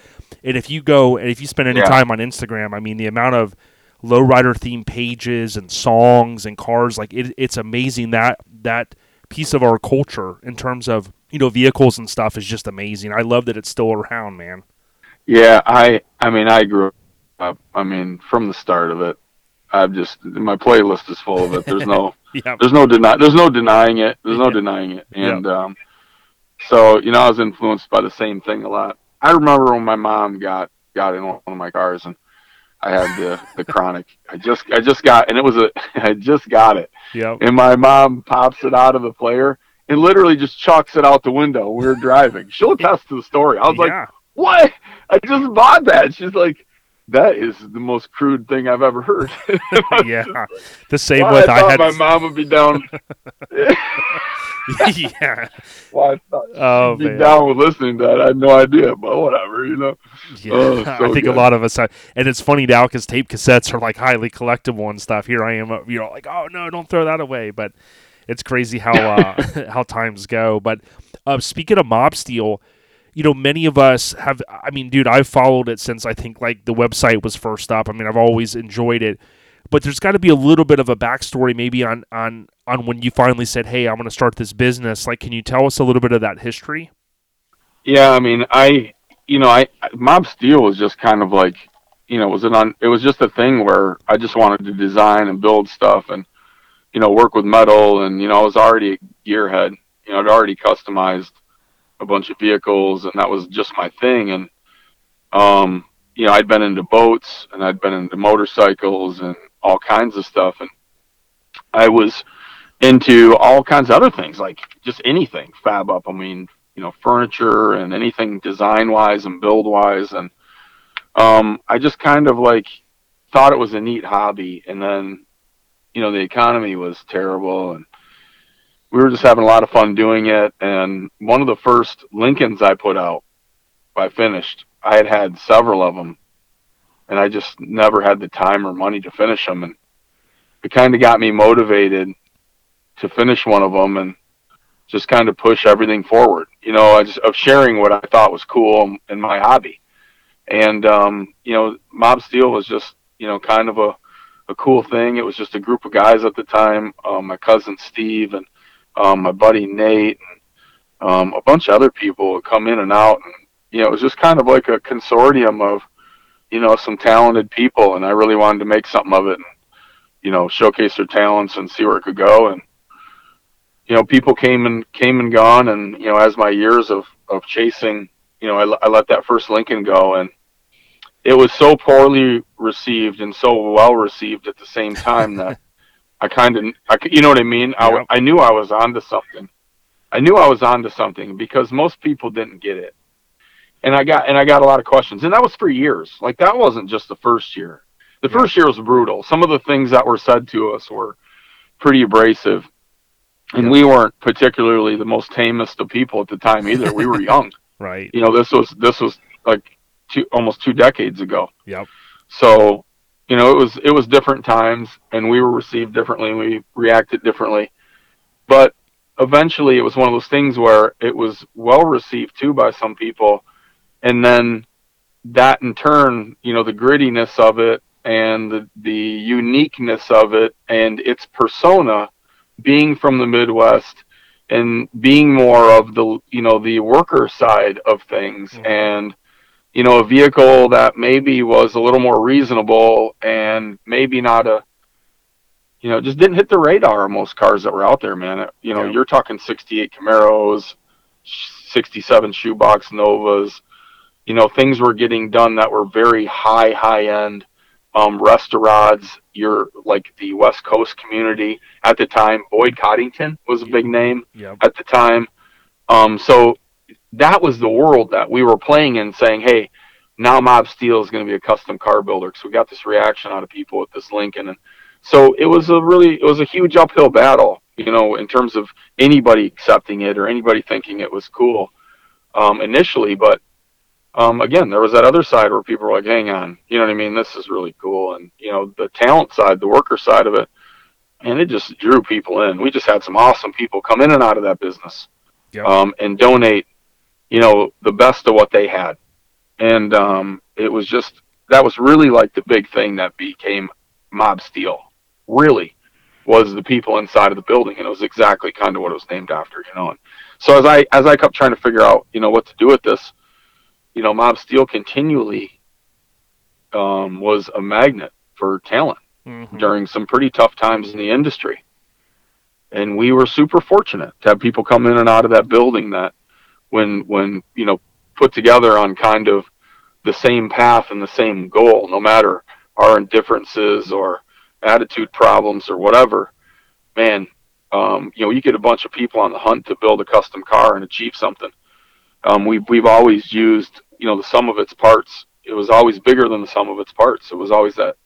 And if you go and if you spend any time on Instagram, I mean, the amount of lowrider themed pages and songs and cars, like, it's amazing that piece of our culture in terms of, you know, vehicles and stuff is just amazing. I love that it's still around, man. Yeah, I mean, I grew up, I mean, from the start of it. I've just, my playlist is full of it. There's no, there's no denying it. There's no denying it. And, so, you know, I was influenced by the same thing a lot. I remember when my mom got in one of my cars, and I had the Chronic. I just got it. Yep. And my mom pops it out of the player and literally just chucks it out the window. We were driving. She'll attest to the story. I was like, what? I just bought that. She's like, that is the most crude thing I've ever heard. The same with I had. My mom would be down. Well, I thought she'd be down with listening to that. I had no idea, but whatever, you know. Yeah. Oh, so I think a lot of us have, and it's funny now because tape cassettes are, like, highly collectible and stuff. Here I am, you know, like, oh no, don't throw that away. But it's crazy how how times go. But speaking of Mobsteel. You know, many of us have, I mean, dude, I've followed it since I think, like, the website was first up. I mean, I've always enjoyed it. But there's got to be a little bit of a backstory maybe on when you finally said, hey, I'm going to start this business. Like, can you tell us a little bit of that history? Yeah, I mean, Mobsteel was just kind of like, you know, it was just a thing where I just wanted to design and build stuff and, you know, work with metal. And, you know, I was already a gearhead. You know, I'd already customized a bunch of vehicles, and that was just my thing. And you know, I'd been into boats, and I'd been into motorcycles and all kinds of stuff. And I was into all kinds of other things, like just anything fab up. I mean, you know, furniture and anything design wise and build wise. And I just kind of like thought it was a neat hobby. And then, you know, the economy was terrible and we were just having a lot of fun doing it. And one of the first Lincolns I put out, I finished, I had had several of them and I just never had the time or money to finish them. And it kind of got me motivated to finish one of them and just kind of push everything forward, you know, of sharing what I thought was cool and my hobby. And, you know, Mobsteel was just, you know, kind of a cool thing. It was just a group of guys at the time, my cousin Steve and my buddy Nate and a bunch of other people would come in and out. And, you know, it was just kind of like a consortium of, you know, some talented people. And I really wanted to make something of it and, you know, showcase their talents and see where it could go. And, you know, people came and gone. And, you know, as my years of chasing, you know, I let that first Lincoln go. And it was so poorly received and so well received at the same time that I you know what I mean? Yep. I knew I was onto something. Because most people didn't get it. And I got a lot of questions, and that was for years. Like, that wasn't just the first year. The first year was brutal. Some of the things that were said to us were pretty abrasive, and we weren't particularly the most tamest of people at the time either. We were young, right? You know, this was like almost two decades ago. Yep. So, you know, it was different times, and we were received differently, and we reacted differently, but eventually it was one of those things where it was well received too by some people. And then that in turn, you know, the grittiness of it and the uniqueness of it and its persona being from the Midwest and being more of the, you know, the worker side of things and, you know, a vehicle that maybe was a little more reasonable and maybe not a, you know, just didn't hit the radar of most cars that were out there, man. You know, you're talking 68 Camaros, 67 shoebox Novas. You know, things were getting done that were very high-end restaurants. You're like the West Coast community at the time. Boyd Coddington was a big name at the time. So that was the world that we were playing in, saying, hey, now Mobsteel is going to be a custom car builder because we got this reaction out of people with this Lincoln. And so it was a huge uphill battle, you know, in terms of anybody accepting it or anybody thinking it was cool initially. But again, there was that other side where people were like, hang on, you know what I mean? This is really cool. And, you know, the talent side, the worker side of it, and it just drew people in. We just had some awesome people come in and out of that business and donate, you know, the best of what they had. And it was just, that was really like the big thing that became Mobsteel, really, was the people inside of the building. And it was exactly kind of what it was named after, you know. And so as I kept trying to figure out, you know, what to do with this, you know, Mobsteel continually was a magnet for talent during some pretty tough times in the industry. And we were super fortunate to have people come in and out of that building that when you know, put together on kind of the same path and the same goal, no matter our differences or attitude problems or whatever, man, you know, you get a bunch of people on the hunt to build a custom car and achieve something. We've always used, you know, the sum of its parts. It was always bigger than the sum of its parts. It was always that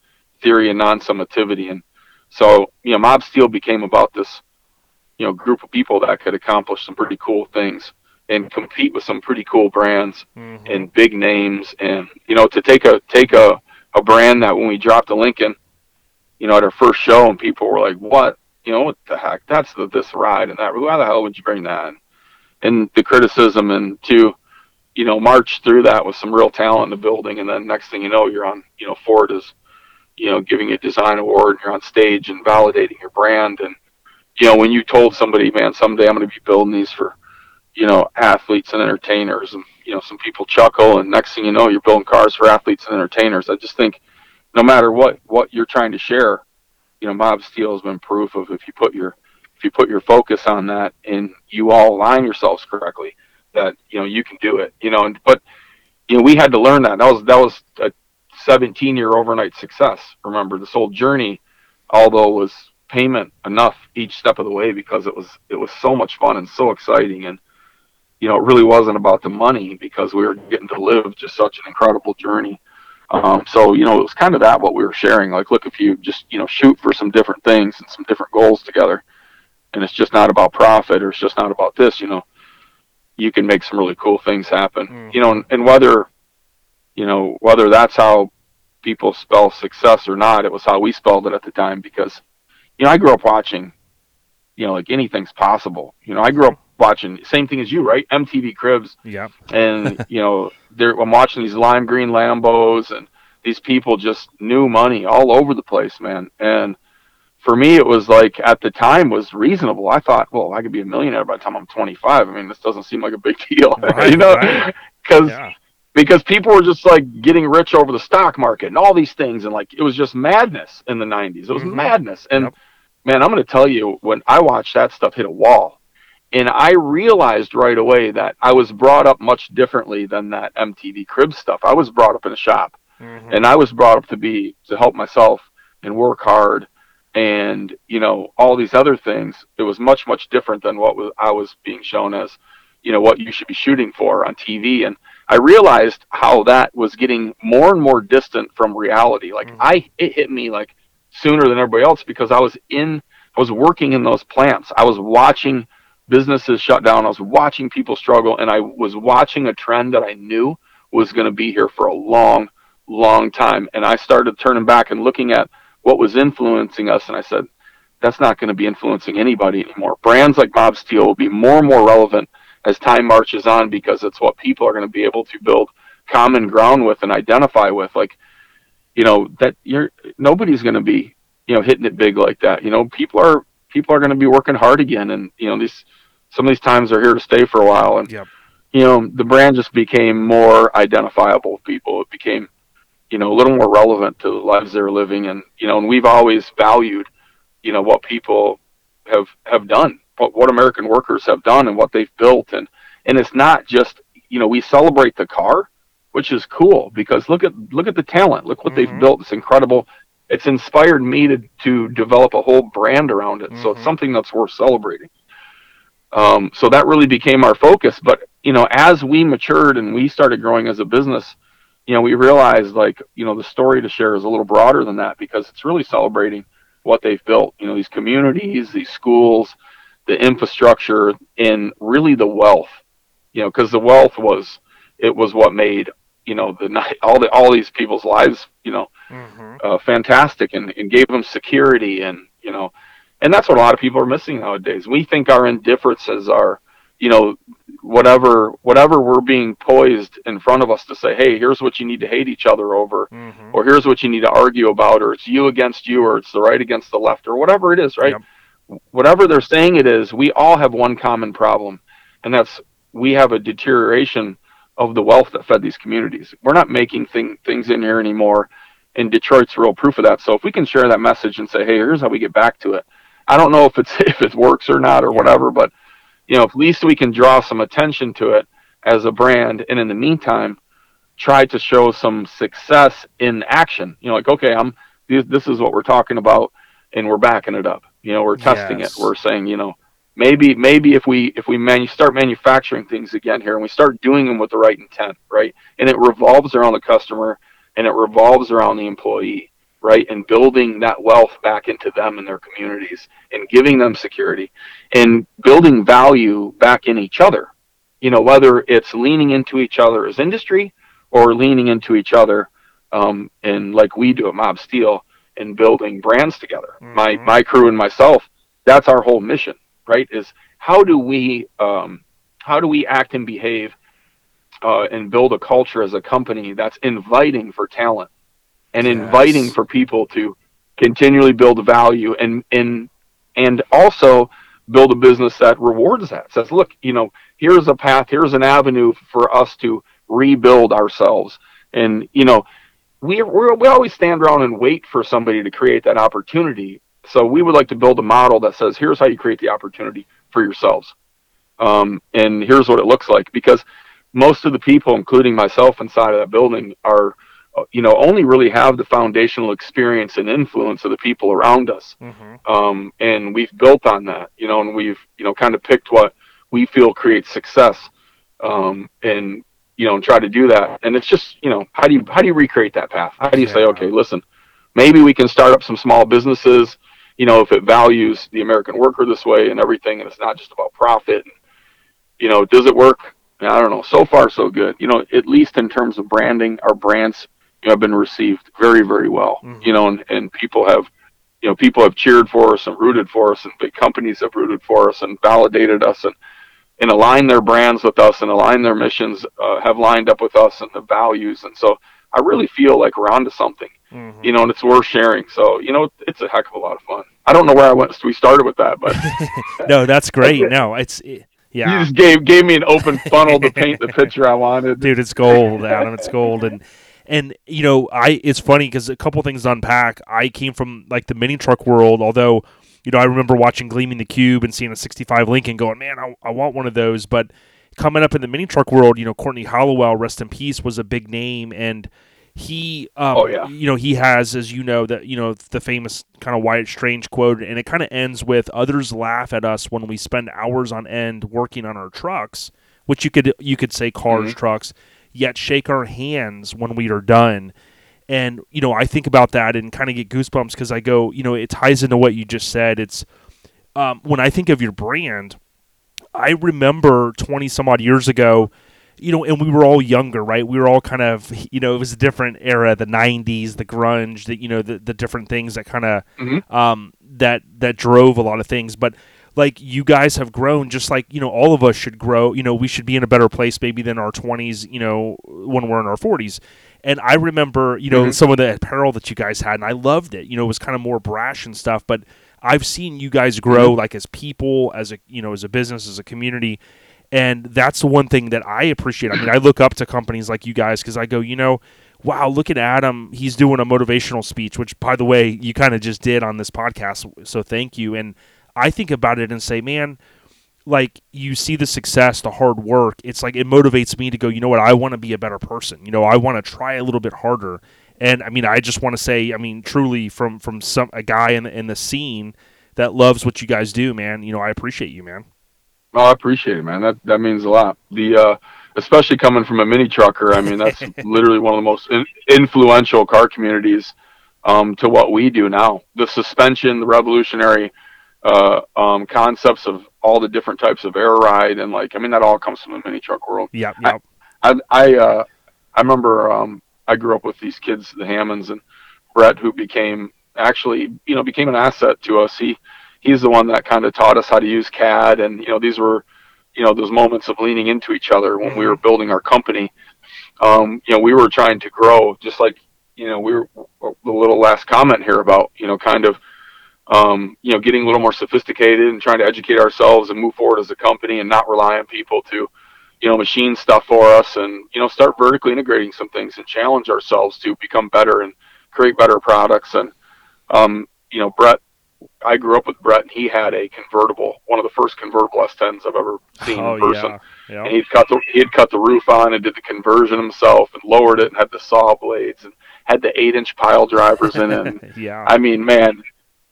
theory of non-summativity. And so, you know, Mobsteel became about this, you know, group of people that could accomplish some pretty cool things and compete with some pretty cool brands and big names. And, you know, to take a brand that when we dropped a Lincoln, you know, at our first show and people were like, what, you know, what the heck, that's this ride and that, why the hell would you bring that in? And the criticism, and to, you know, march through that with some real talent in the building. And then next thing you know, you're on, you know, Ford is, you know, giving a design award, and you're on stage and validating your brand. And, you know, when you told somebody, man, someday I'm going to be building these for, you know, athletes and entertainers, and, you know, some people chuckle, and next thing you know, you're building cars for athletes and entertainers. I just think no matter what you're trying to share, you know, Mobsteel has been proof of, if you put your, focus on that and you all align yourselves correctly, that, you know, you can do it, you know. And but, you know, we had to learn that. That was a 17-year overnight success. Remember, this whole journey, although was payment enough each step of the way, because it was so much fun and so exciting. And you know, it really wasn't about the money, because we were getting to live just such an incredible journey. So, you know, it was kind of that what we were sharing. Like, look, if you just, you know, shoot for some different things and some different goals together, and it's just not about profit, or it's just not about this, you know, you can make some really cool things happen. You know, and whether, you know, whether that's how people spell success or not, it was how we spelled it at the time, because, you know, I grew up watching, you know, like, anything's possible. You know, I grew up watching, same thing as you, right? MTV Cribs. Yeah. And, you know, I'm watching these lime green Lambos and these people just new money all over the place, man. And for me, it was like, at the time, was reasonable. I thought, well, I could be a millionaire by the time I'm 25. I mean, this doesn't seem like a big deal, right, you know, because because people were just like getting rich over the stock market and all these things. And like, it was just madness in the 90s. It was madness. And man, I'm going to tell you, when I watched that stuff hit a wall, and I realized right away that I was brought up much differently than that MTV Crib stuff. I was brought up in a shop, and I was brought up to help myself and work hard, and you know, all these other things. It was much, much different than what I was being shown as, you know, what you should be shooting for on TV. And I realized how that was getting more and more distant from reality. Like it hit me like sooner than everybody else, because I was working in those plants. I was watching businesses shut down. I was watching people struggle, and I was watching a trend that I knew was going to be here for a long, long time. And I started turning back and looking at what was influencing us, and I said, that's not going to be influencing anybody anymore. Brands like Mobsteel will be more and more relevant as time marches on, because it's what people are going to be able to build common ground with and identify with. Like, you know, that nobody's going to be, you know, hitting it big like that. You know, people are going to be working hard again. And, you know, some of these times are here to stay for a while. And, you know, the brand just became more identifiable with people. It became, you know, a little more relevant to the lives they're living. And, you know, and we've always valued, you know, what people have done, what American workers have done and what they've built. And it's not just, you know, we celebrate the car, which is cool, because look at the talent, look what they've built. It's incredible. It's inspired me to develop a whole brand around it. So it's something that's worth celebrating. So that really became our focus. But, you know, as we matured and we started growing as a business, you know, we realized, like, you know, the story to share is a little broader than that, because it's really celebrating what they've built, you know, these communities, these schools, the infrastructure, and really the wealth, you know, because the wealth was what made, you know, all these people's lives, you know, fantastic, and gave them security. And, you know, and that's what a lot of people are missing nowadays. We think our indifferences are, you know, whatever we're being poised in front of us to say, hey, here's what you need to hate each other over, or here's what you need to argue about, or it's you against you, or it's the right against the left, or whatever it is, right? Whatever they're saying it is, we all have one common problem, and that's we have a deterioration of the wealth that fed these communities. We're not making things in here anymore, and Detroit's real proof of that. So if we can share that message and say, hey, here's how we get back to it. I don't know if it works or not or whatever, but you know, at least we can draw some attention to it as a brand, and in the meantime, try to show some success in action. You know, like, okay, this is what we're talking about, and we're backing it up. You know, we're testing it. We're saying, you know, maybe if we start manufacturing things again here, and we start doing them with the right intent, right? And it revolves around the customer, and it revolves around the employee, right? And building that wealth back into them and their communities, and giving them security, and building value back in each other. You know, whether it's leaning into each other as industry, or leaning into each other, and like we do at Mobsteel, and building brands together. My crew and myself, that's our whole mission, right? Is how do we act and behave and build a culture as a company that's inviting for talent and inviting for people to continually build value and also build a business that rewards that. Says, look, you know, here's a path, here's an avenue for us to rebuild ourselves. And, you know, we always stand around and wait for somebody to create that opportunity. So we would like to build a model that says, here's how you create the opportunity for yourselves. And here's what it looks like, because most of the people, including myself inside of that building, are you know, only really have the foundational experience and influence of the people around us. Mm-hmm. And we've built on that, you know, and we've, you know, kind of picked what we feel creates success, and, you know, and try to do that. And it's just, you know, how do you recreate that path? How do you say, okay, listen, maybe we can start up some small businesses, you know, if it values the American worker this way and everything, and it's not just about profit. And, you know, does it work? I don't know. So far, so good. You know, at least in terms of branding, our brands, you know, have been received very, very well. Mm-hmm. You know, and people have, you know, people have cheered for us and rooted for us, and big companies have rooted for us and validated us and aligned their brands with us and aligned their missions, have lined up with us and the values. And so I really feel like we're onto something, mm-hmm. you know, and it's worth sharing. So, you know, it's a heck of a lot of fun. I don't know where I went. So we started with that, but no, that's great. No, it's. Yeah. You just gave me an open funnel to paint the picture I wanted. Dude, it's gold, Adam. It's gold. And you know, it's funny because a couple things to unpack. I came from like the mini truck world, although, you know, I remember watching Gleaming the Cube and seeing a 65 Lincoln going, man, I want one of those. But coming up in the mini truck world, you know, Courtney Hollowell, rest in peace, was a big name. And he, you know, he has, as you know, that, you know, the famous kind of Wyatt Strange quote, and it kind of ends with, others laugh at us when we spend hours on end working on our trucks, which you could say cars, mm-hmm. trucks, yet shake our hands when we are done. And, you know, I think about that and kind of get goosebumps because I go, you know, it ties into what you just said. It's when I think of your brand, I remember 20 some odd years ago, you know, and we were all younger, right? We were all kind of, you know, it was a different era, the 90s, the grunge, the, you know, the different things that kind of, mm-hmm. that drove a lot of things. But like, you guys have grown just like, you know, all of us should grow, you know, we should be in a better place maybe than our 20s, you know, when we're in our 40s. And I remember, you know, mm-hmm. some of the apparel that you guys had, and I loved it, you know, it was kind of more brash and stuff, but I've seen you guys grow, mm-hmm. like as people, as a, you know, as a business, as a community. And that's the one thing that I appreciate. I mean, I look up to companies like you guys because I go, you know, wow, look at Adam. He's doing a motivational speech, which, by the way, you kind of just did on this podcast. So thank you. And I think about it and say, man, like, you see the success, the hard work. It's like it motivates me to go, you know what? I want to be a better person. You know, I want to try a little bit harder. And, I mean, I just want to say, I mean, truly from a guy in the scene that loves what you guys do, man, you know, I appreciate you, man. Oh, I appreciate it, man. That means a lot. The especially coming from a mini trucker, I mean, that's literally one of the most influential car communities to what we do now. The suspension, the revolutionary concepts of all the different types of air ride, and like, I mean, that all comes from the mini truck world. Yeah, yeah. I remember I grew up with these kids, the Hammonds, and Brett, who became an asset to us. He's the one that kind of taught us how to use CAD. And, you know, these were, you know, those moments of leaning into each other when we were building our company. You know, we were trying to grow just like, you know, we were the little last comment here about, you know, kind of, you know, getting a little more sophisticated and trying to educate ourselves and move forward as a company and not rely on people to, you know, machine stuff for us and, you know, start vertically integrating some things and challenge ourselves to become better and create better products. And, you know, I grew up with Brett, and he had a convertible, one of the first convertible S10s I've ever seen in person. Yeah. Yeah. And he'd cut the roof on and did the conversion himself and lowered it and had the saw blades and had the 8-inch pile drivers in it. And, yeah. I mean, man,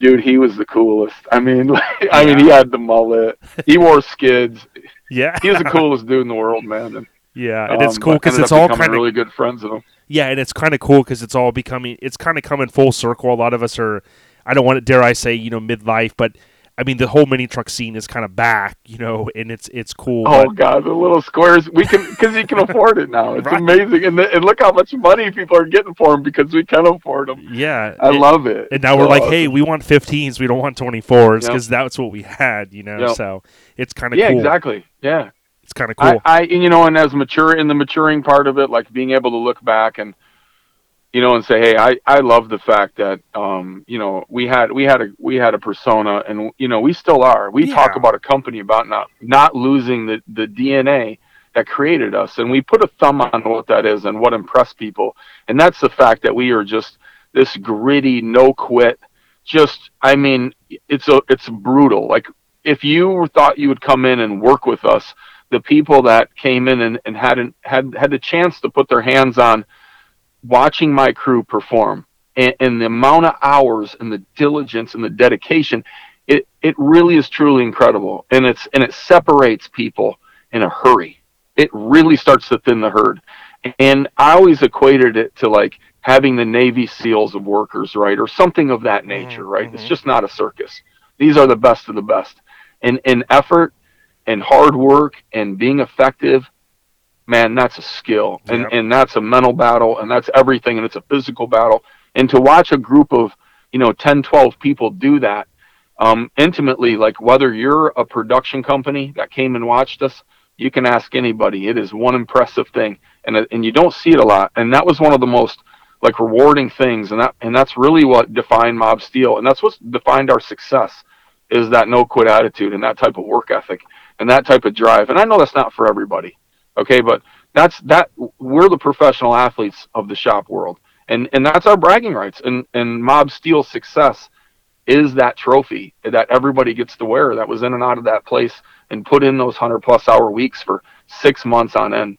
dude, he was the coolest. I mean, he had the mullet. He wore skids. Yeah. He was the coolest dude in the world, man. And, yeah, and it's cool because it's all kind of really good friends with him. Yeah, and it's kind of cool because it's kind of coming full circle. A lot of us are. I don't want to, dare I say, you know, midlife, but I mean, the whole mini truck scene is kind of back, you know, and it's cool. Oh, but... God, the little squares, because you can afford it now. It's right. Amazing. And look how much money people are getting for them because we can afford them. Yeah. I love it. And now we're like, hey, we want 15s. We don't want 24s because that's what we had, you know, so it's kind of cool. Yeah, exactly. Yeah. It's kind of cool. You know, and as mature in the maturing part of it, like being able to look back and, you know, and say, hey, I love the fact that, you know, we had a persona and, you know, we still are. We talk about a company about not losing the DNA that created us. And we put a thumb on what that is and what impressed people. And that's the fact that we are just this gritty, no quit. Just, I mean, it's brutal. Like if you thought you would come in and work with us, the people that came in and had the chance to put their hands on watching my crew perform and the amount of hours and the diligence and the dedication, it really is truly incredible. And it separates people in a hurry. It really starts to thin the herd. And I always equated it to like having the Navy SEALs of workers, right? Or something of that nature, right? Mm-hmm. It's just not a circus. These are the best of the best. And effort and hard work and being effective, man, that's a skill. And, yep. and that's a mental battle, and that's everything, and it's a physical battle. And to watch a group of, 10, 12 people do that intimately, like whether you're a production company that came and watched us, you can ask anybody. It is one impressive thing, and you don't see it a lot. And that was one of the most like rewarding things, and that's really what defined Mobsteel, and that's what defined our success, is that no quit attitude and that type of work ethic and that type of drive. And I know that's not for everybody, okay, but we're the professional athletes of the shop world, and that's our bragging rights. And Mobsteel's success is that trophy that everybody gets to wear that was in and out of that place and put in those 100-plus-hour weeks for 6 months on end,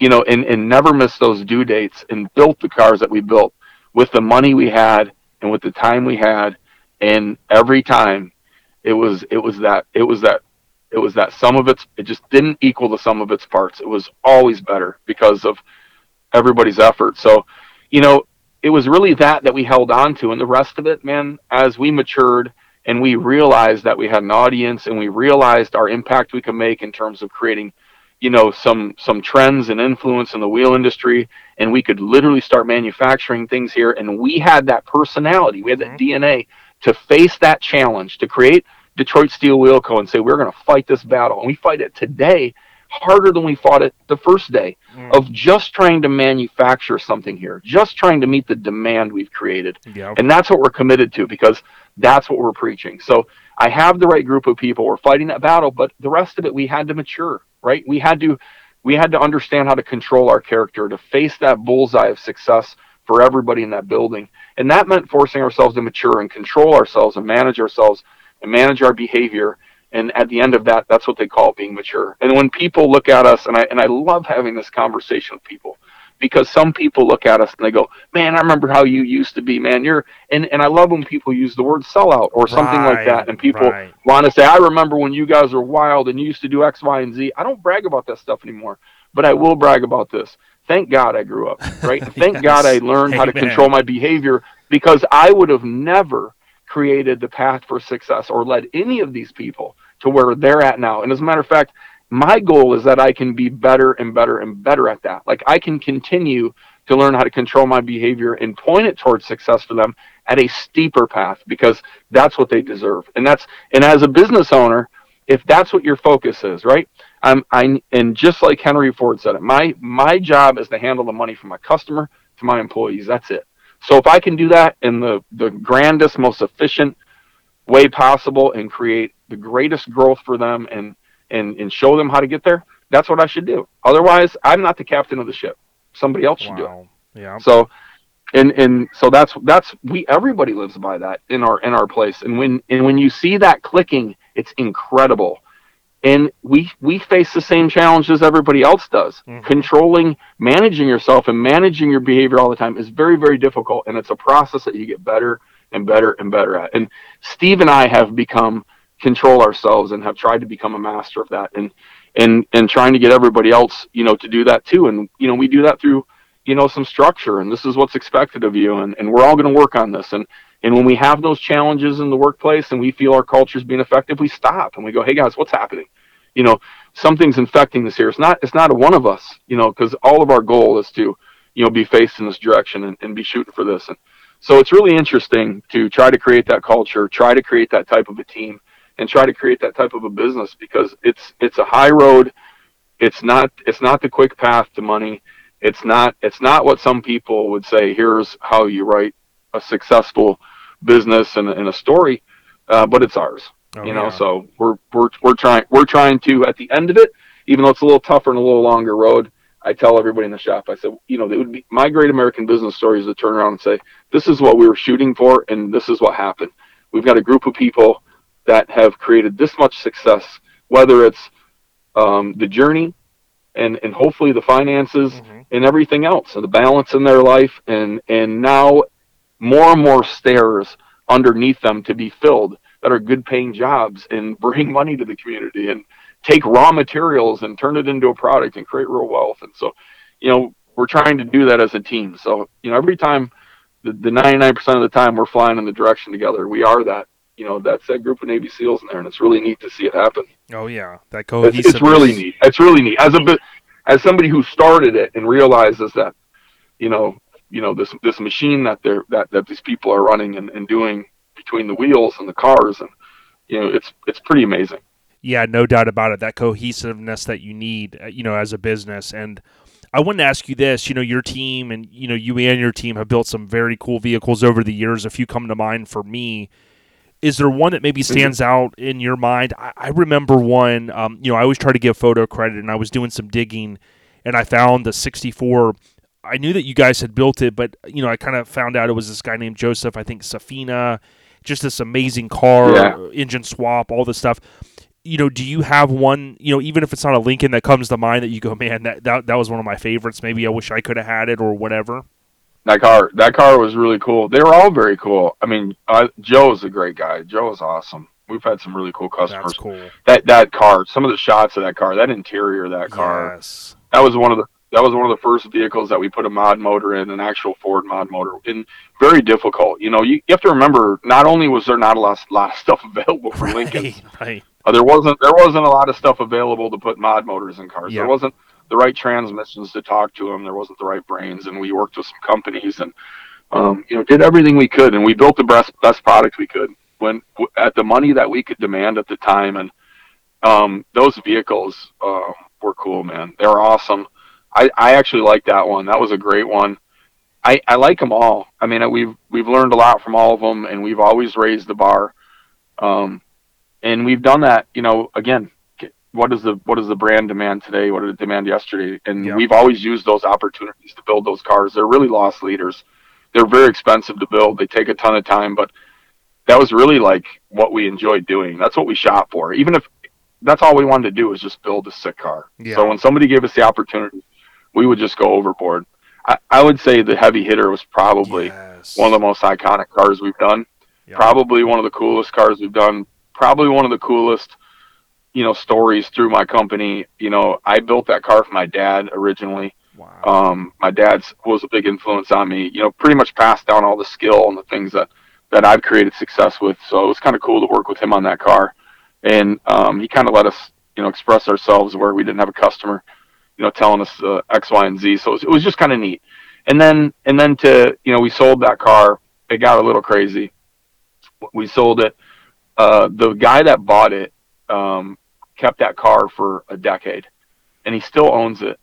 and never missed those due dates, and built the cars that we built with the money we had and with the time we had. And every time it was that sum of its, it just didn't equal the sum of its parts. It was always better because of everybody's effort. So, it was really that we held on to, and the rest of it, man, as we matured and we realized that we had an audience and we realized our impact we could make in terms of creating, some trends and influence in the wheel industry, and we could literally start manufacturing things here. And we had that personality, we had that DNA to face that challenge, to create Detroit Steel Wheel Co. and say, we're going to fight this battle. And we fight it today harder than we fought it the first day of just trying to manufacture something here, just trying to meet the demand we've created. Yep. And that's what we're committed to, because that's what we're preaching. So I have the right group of people. We're fighting that battle, but the rest of it, we had to mature, right? We had to understand how to control our character, to face that bullseye of success for everybody in that building. And that meant forcing ourselves to mature and control ourselves and manage ourselves and manage our behavior. And at the end of that, that's what they call being mature. And when people look at us, and I love having this conversation with people, because some people look at us and they go, man, I remember how you used to be, man. And I love when people use the word sellout or something like that. And people want to say, I remember when you guys were wild and you used to do X, Y, and Z. I don't brag about that stuff anymore, but I will brag about this. Thank God I grew up, right? Thank yes. God I learned how to control my behavior, because I would have never created the path for success or led any of these people to where they're at now. And as a matter of fact, my goal is that I can be better and better and better at that. Like, I can continue to learn how to control my behavior and point it towards success for them at a steeper path, because that's what they deserve. And as a business owner, if that's what your focus is, right? And just like Henry Ford said it, my job is to handle the money from my customer to my employees. That's it. So if I can do that in the grandest, most efficient way possible and create the greatest growth for them and show them how to get there, that's what I should do. Otherwise, I'm not the captain of the ship. Somebody else should do it. Yeah. So so everybody lives by that in our place. And when you see that clicking, it's incredible. And we face the same challenges everybody else does. Mm-hmm. Controlling, managing yourself and managing your behavior all the time is very, very difficult. And it's a process that you get better and better and better at. And Steve and I have become control ourselves and have tried to become a master of that, and trying to get everybody else, to do that too. And, we do that through, some structure, and this is what's expected of you. And we're all going to work on this. And when we have those challenges in the workplace and we feel our culture is being effective, we stop and we go, hey guys, what's happening? Something's infecting this here. It's not a one of us, because all of our goal is to, be faced in this direction and be shooting for this. And so it's really interesting to try to create that culture, try to create that type of a team, and try to create that type of a business, because it's a high road. It's not the quick path to money. It's not what some people would say, here's how you write a successful business and a story, but it's ours. So we're trying to, at the end of it, even though it's a little tougher and a little longer road, I tell everybody in the shop, I said, it would be my great American business story is to turn around and say, this is what we were shooting for, and this is what happened. We've got a group of people that have created this much success, whether it's the journey and hopefully the finances and everything else and the balance in their life. And now more and more stairs underneath them to be filled that are good paying jobs and bring money to the community and take raw materials and turn it into a product and create real wealth. And so, you know, we're trying to do that as a team. So, you know, every time the 99% of the time we're flying in the direction together, we are that, you know, that's that group of Navy SEALs in there. And it's really neat to see it happen. Oh yeah. That cohesive. It's really neat. It's really neat as somebody who started it and realizes that, you know, this machine that that these people are running and doing between the wheels and the cars, and, you know, it's pretty amazing. Yeah, no doubt about it. That cohesiveness that you need, you know, as a business. And I wanted to ask you this, you know, your team and, you know, you and your team have built some very cool vehicles over the years. A few come to mind for me. Is there one that maybe stands out in your mind? I remember one, you know, I always try to give photo credit, and I was doing some digging and I found the 64. I knew that you guys had built it, but, you know, I kind of found out it was this guy named Joseph, I think Safina, just this amazing car, engine swap, all this stuff. You know, do you have one, you know, even if it's not a Lincoln, that comes to mind that you go, man, that was one of my favorites. Maybe I wish I could have had it or whatever. That car was really cool. They were all very cool. I mean, Joe's a great guy. Joe is awesome. We've had some really cool customers. That's cool. That car, some of the shots of that car, that interior of that car. Yes. That was one of the first vehicles that we put a mod motor in, an actual Ford mod motor, and very difficult. You know, you have to remember, not only was there not a lot of stuff available for Lincoln, right. There wasn't a lot of stuff available to put mod motors in cars. Yeah. There wasn't the right transmissions to talk to them. There wasn't the right brains, and we worked with some companies and, you know, did everything we could, and we built the best product we could at the money that we could demand at the time. And those vehicles were cool, man. They were awesome. I actually like that one. That was a great one. I like them all. I mean, we've learned a lot from all of them, and we've always raised the bar. And we've done that, you know, again, what does the brand demand today? What did it demand yesterday? And we've always used those opportunities to build those cars. They're really lost leaders. They're very expensive to build. They take a ton of time, but that was really like what we enjoyed doing. That's what we shop for. Even if that's all we wanted to do was just build a sick car. Yeah. So when somebody gave us the opportunity, we would just go overboard. I would say the Heavy Hitter was probably one of the most iconic cars we've done. Yeah. Probably one of the coolest cars we've done. Probably one of the coolest, you know, stories through my company. You know, I built that car for my dad originally. Wow. My dad was a big influence on me, you know, pretty much passed down all the skill and the things that I've created success with. So it was kind of cool to work with him on that car. And he kind of let us, you know, express ourselves where we didn't have a customer, you know, telling us X, Y, and Z. So it was just kind of neat. And then to, you know, we sold that car. It got a little crazy. We sold it. The guy that bought it kept that car for a decade, and he still owns it.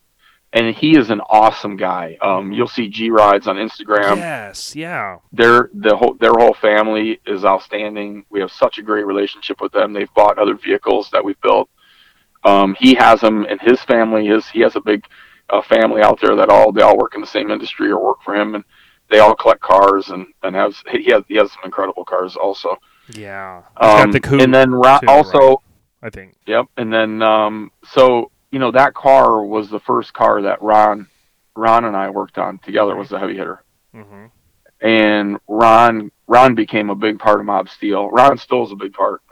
And he is an awesome guy. You'll see G Rides on Instagram. Yes, yeah. Their whole family is outstanding. We have such a great relationship with them. They've bought other vehicles that we've built. He has them, and his family he has a big family out there that they all work in the same industry or work for him, and they all collect cars and he has some incredible cars also. Yeah. He's got the and then too, also, right? I think. Yep. And then so. You know, that car was the first car that Ron and I worked on together, was the Heavy Hitter. Mm-hmm. And Ron became a big part of Mobsteel. Ron still is a big part.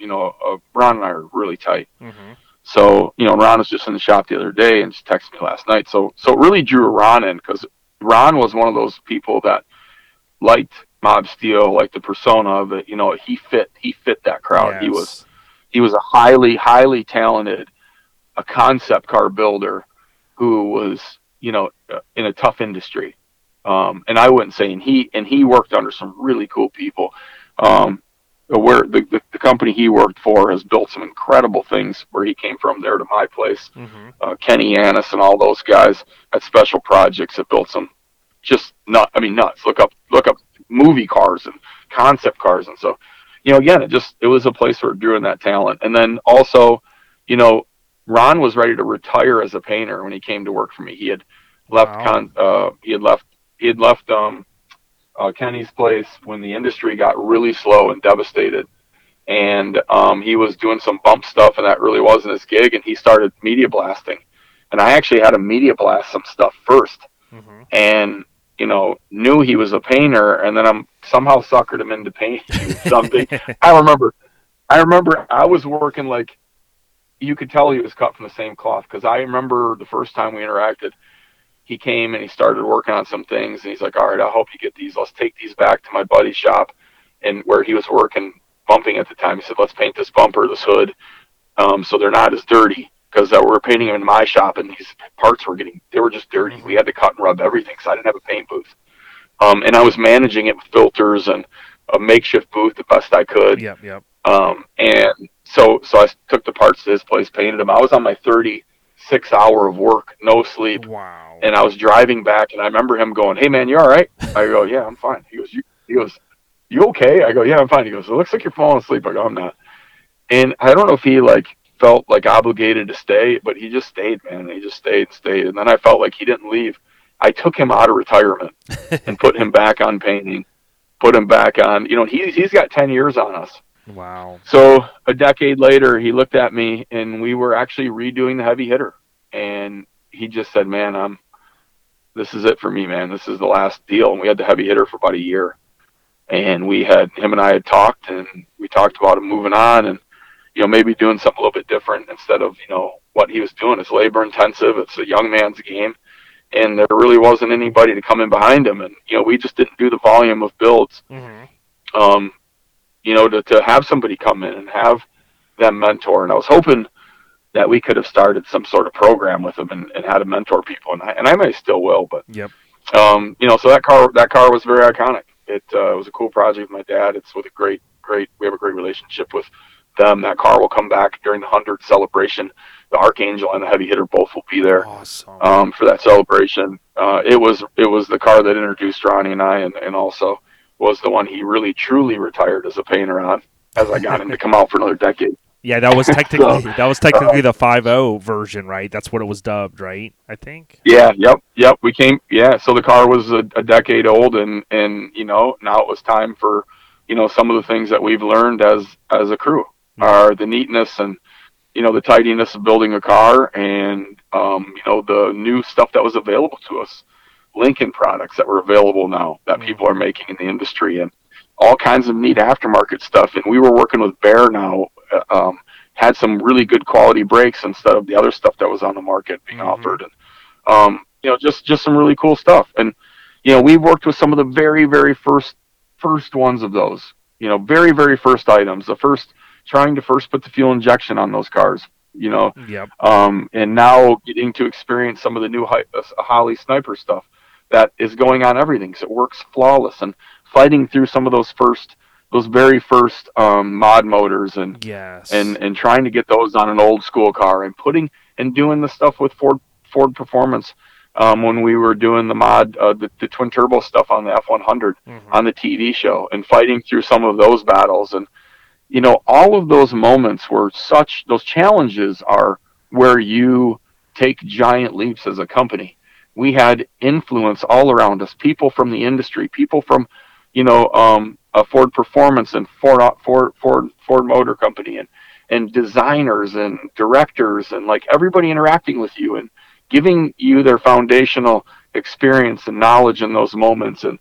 You know, Ron and I are really tight. Mm-hmm. So, you know, Ron was just in the shop the other day and just texted me last night. So it really drew Ron in, because Ron was one of those people that liked Mobsteel, liked the persona of it. You know, he fit that crowd. Yes. He was a highly, highly talented, a concept car builder who was, you know, in a tough industry. And I wouldn't say, and he worked under some really cool people. Where the company he worked for has built some incredible things where he came from there to my place. Mm-hmm. Kenny Annis and all those guys at Special Projects have built some just nuts. Look up movie cars and concept cars. And so, you know, again, it was a place where it drew in that talent. And then also, you know, Ron was ready to retire as a painter when he came to work for me. He had left. Wow. He had left Kenny's place when the industry got really slow and devastated, and he was doing some bump stuff, and that really wasn't his gig. And he started media blasting, And I actually had to media blast some stuff first, mm-hmm. and you know, knew he was a painter, and then I'm somehow suckered him into painting something. I remember I was working like, you could tell he was cut from the same cloth, because I remember the first time we interacted, he came and he started working on some things, and he's like, all right, I hope you get these. Let's take these back to my buddy's shop, and where he was working bumping at the time. He said, let's paint this bumper, this hood, so they're not as dirty, because we were painting them in my shop, and these parts were getting, they were just dirty. We had to cut and rub everything, so I didn't have a paint booth. And I was managing it with filters and a makeshift booth the best I could. Yep. And so I took the parts to his place, painted them. I was on my 36-hour of work, no sleep. Wow. And I was driving back, and I remember him going, hey, man, you all right? I go, yeah, I'm fine. He goes, you okay? I go, yeah, I'm fine. He goes, it looks like you're falling asleep. I go, I'm not. And I don't know if he, like, felt like obligated to stay, but he just stayed, man. He just stayed. And then I felt like he didn't leave. I took him out of retirement and put him back on painting, put him back on, you know, he's got 10 years on us. Wow. So a decade later, he looked at me, and we were actually redoing the heavy hitter. And he just said, man, this is it for me, man. This is the last deal. And we had the heavy hitter for about a year, and him and I had talked, and we talked about him moving on, and, you know, maybe doing something a little bit different instead of, you know, what he was doing. It's labor intensive. It's a young man's game. And there really wasn't anybody to come in behind him. And, you know, we just didn't do the volume of builds, mm-hmm. You know, to have somebody come in and have them mentor. And I was hoping that we could have started some sort of program with him and had him mentor people. And I may still will, but, yep. You know, so that car was very iconic. It was a cool project with my dad. It's with a great, we have a great relationship with them. That car will come back during the 100th celebration. The Archangel and the Heavy Hitter both will be there. Awesome. For that celebration. It was the car that introduced Ronnie and I, and also was the one he really truly retired as a painter on, as I got him to come out for another decade. Yeah, that was technically the 5.0 version, right? That's what it was dubbed, right? I think. Yeah. Yep. We came. Yeah. So the car was a decade old, and you know, now it was time for, you know, some of the things that we've learned as a crew. Are the neatness and, you know, the tidiness of building a car, and, you know, the new stuff that was available to us, Lincoln products that were available now that people are making in the industry, and all kinds of neat aftermarket stuff. And we were working with Bear now, had some really good quality brakes instead of the other stuff that was on the market being offered. And, you know, just some really cool stuff. And, you know, we worked with some of the very, very first ones of those, you know, very, very first items, trying to first put the fuel injection on those cars, you know. Yep. And now getting to experience some of the new Holley Sniper stuff that is going on everything, so it works flawless, and fighting through some of those very first mod motors and yes, and trying to get those on an old school car, and putting and doing the stuff with Ford Performance when we were doing the mod, the twin turbo stuff on the F100 on the TV show, and fighting through some of those battles. And you know, all of those moments were such, those challenges are where you take giant leaps as a company. We had influence all around us, people from the industry, people from, you know, Ford Performance and Ford Motor Company and designers and directors and like everybody interacting with you and giving you their foundational experience and knowledge in those moments. And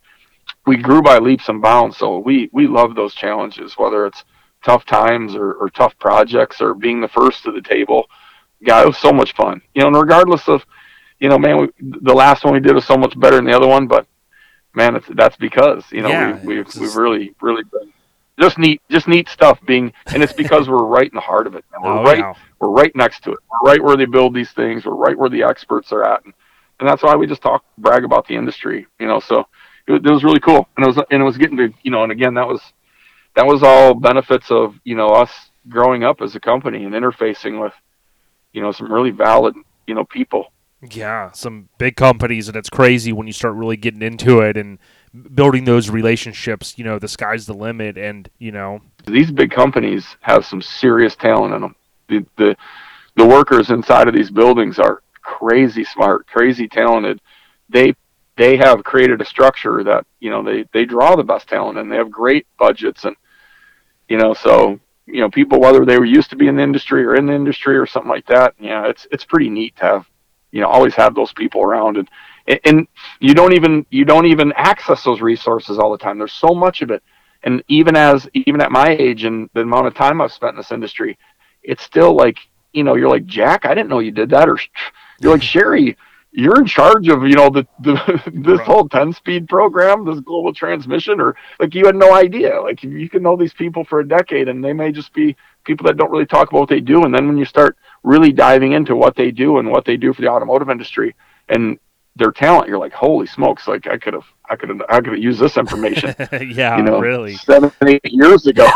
we grew by leaps and bounds. So we love those challenges, whether it's tough times or tough projects or being the first to the table. God, it was so much fun, you know, and regardless of, you know, man, the last one we did was so much better than the other one, but man, that's because, you know, yeah, we've really, really been just neat stuff being, and it's because we're right in the heart of it. And we're right next to it. We're right where they build these things. We're right where the experts are at. And that's why we just brag about the industry, you know, so it was really cool. And it was getting to, you know, and again, that was all benefits of, you know, us growing up as a company and interfacing with, you know, some really valid, you know, people. Yeah, some big companies, and it's crazy when you start really getting into it and building those relationships, you know, the sky's the limit. And, you know, these big companies have some serious talent in them. The workers inside of these buildings are crazy smart, crazy talented. They have created a structure that, you know, they draw the best talent, and they have great budgets. And, you know, so, you know, people, whether they were used to be in the industry or something like that, yeah, it's pretty neat to have you know, always have those people around. And you don't even access those resources all the time. There's so much of it. And even at my age and the amount of time I've spent in this industry, it's still like, you know, you're like, Jack, I didn't know you did that. Or you're like, Sherry, you're in charge of, you know, this whole 10-speed program, this global transmission, or like you had no idea. Like you can know these people for a decade and they may just be people that don't really talk about what they do. And then when you start really diving into what they do and what they do for the automotive industry and their talent, you're like, holy smokes, like I could have used this information. Yeah, you know, really 7-8 years ago.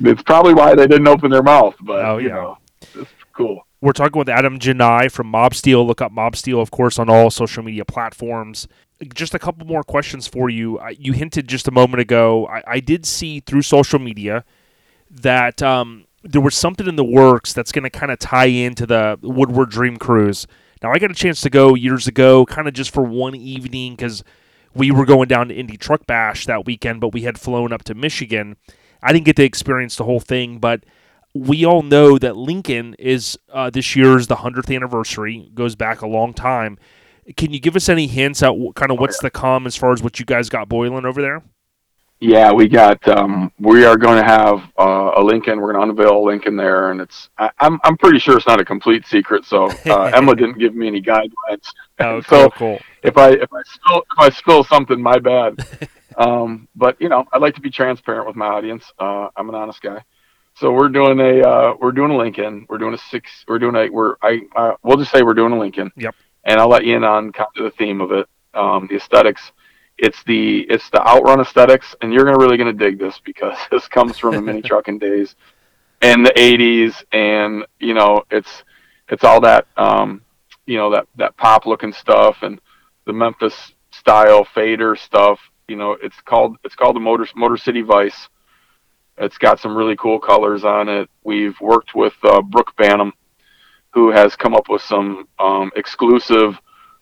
It's probably why they didn't open their mouth, but you know, it's cool. We're talking with Adam Janai from Mobsteel. Look up Mobsteel, of course, on all social media platforms. Just a couple more questions for you. You hinted just a moment ago. I did see through social media that there was something in the works that's going to kind of tie into the Woodward Dream Cruise. Now, I got a chance to go years ago, kind of just for one evening, because we were going down to Indy Truck Bash that weekend, but we had flown up to Michigan. I didn't get to experience the whole thing, but we all know that Lincoln is this year's the 100th anniversary. Goes back a long time. Can you give us any hints at kind of what's to come as far as what you guys got boiling over there? Yeah, we got. We are going to have a Lincoln. We're going to unveil a Lincoln there, and it's. I'm pretty sure it's not a complete secret. So Emma didn't give me any guidelines. Oh, so cool. If I spill something, my bad. But you know, I like to be transparent with my audience. I'm an honest guy. So we're doing a Lincoln. We'll just say we're doing a Lincoln. Yep. And I'll let you in on kind of the theme of it, the aesthetics. It's the Outrun aesthetics, and you're really gonna dig this because this comes from the mini trucking days, and the '80s, and you know it's all that you know that pop looking stuff and the Memphis style fader stuff. You know it's called the Motor City Vice. It's got some really cool colors on it. We've worked with Brooke Banham, who has come up with some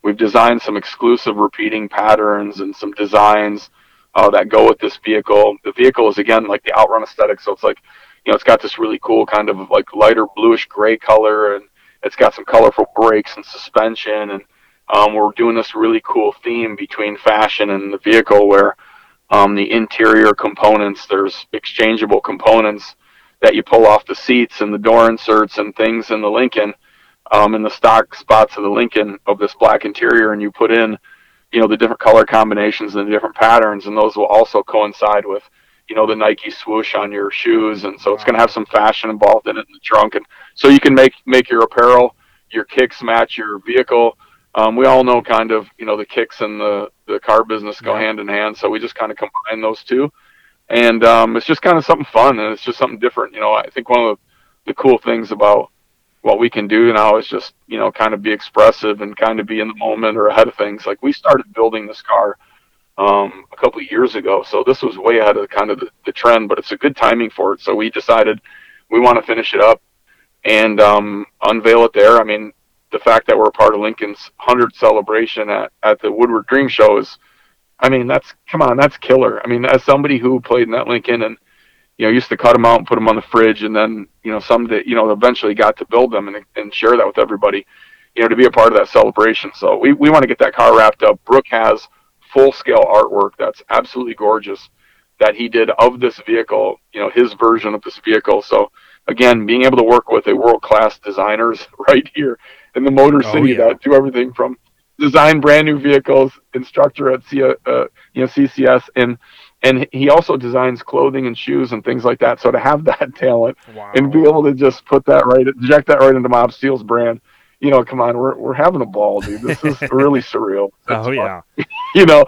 we've designed some exclusive repeating patterns and some designs that go with this vehicle. The vehicle is, again, like the Outrun aesthetic. So it's like, you know, it's got this really cool kind of like lighter bluish gray color, and it's got some colorful brakes and suspension. And we're doing this really cool theme between fashion and the vehicle where, the interior components, there's exchangeable components that you pull off the seats and the door inserts and things in the Lincoln, in the stock spots of the Lincoln of this black interior, and you put in, you know, the different color combinations and the different patterns, and those will also coincide with, you know, the Nike swoosh on your shoes, and so it's going to have some fashion involved in it in the trunk, and so you can make your apparel, your kicks match your vehicle. We all know kind of, you know, the kicks and the car business go hand in hand. So we just kind of combine those two. And it's just kind of something fun, and it's just something different. You know, I think one of the cool things about what we can do now is just, you know, kind of be expressive and kind of be in the moment or ahead of things. Like we started building this car a couple of years ago. So this was way ahead of kind of the trend, but it's a good timing for it. So we decided we want to finish it up and unveil it there. I mean, the fact that we're a part of Lincoln's 100th celebration at the Woodward Dream Show is, I mean, that's killer. I mean, as somebody who played in that Lincoln and, you know, used to cut them out and put them on the fridge, and then, you know, someday, you know, eventually got to build them and share that with everybody, you know, to be a part of that celebration. So we want to get that car wrapped up. Brooke has full-scale artwork that's absolutely gorgeous that he did of this vehicle, you know, his version of this vehicle. So, again, being able to work with a world-class designers right here in the Motor City that do everything from design brand new vehicles, instructor at CCS, and he also designs clothing and shoes and things like that. So to have that talent and be able to just put that right, inject that right into Mobsteel's brand, you know, come on, we're having a ball, dude. This is really surreal. That's fun. You know.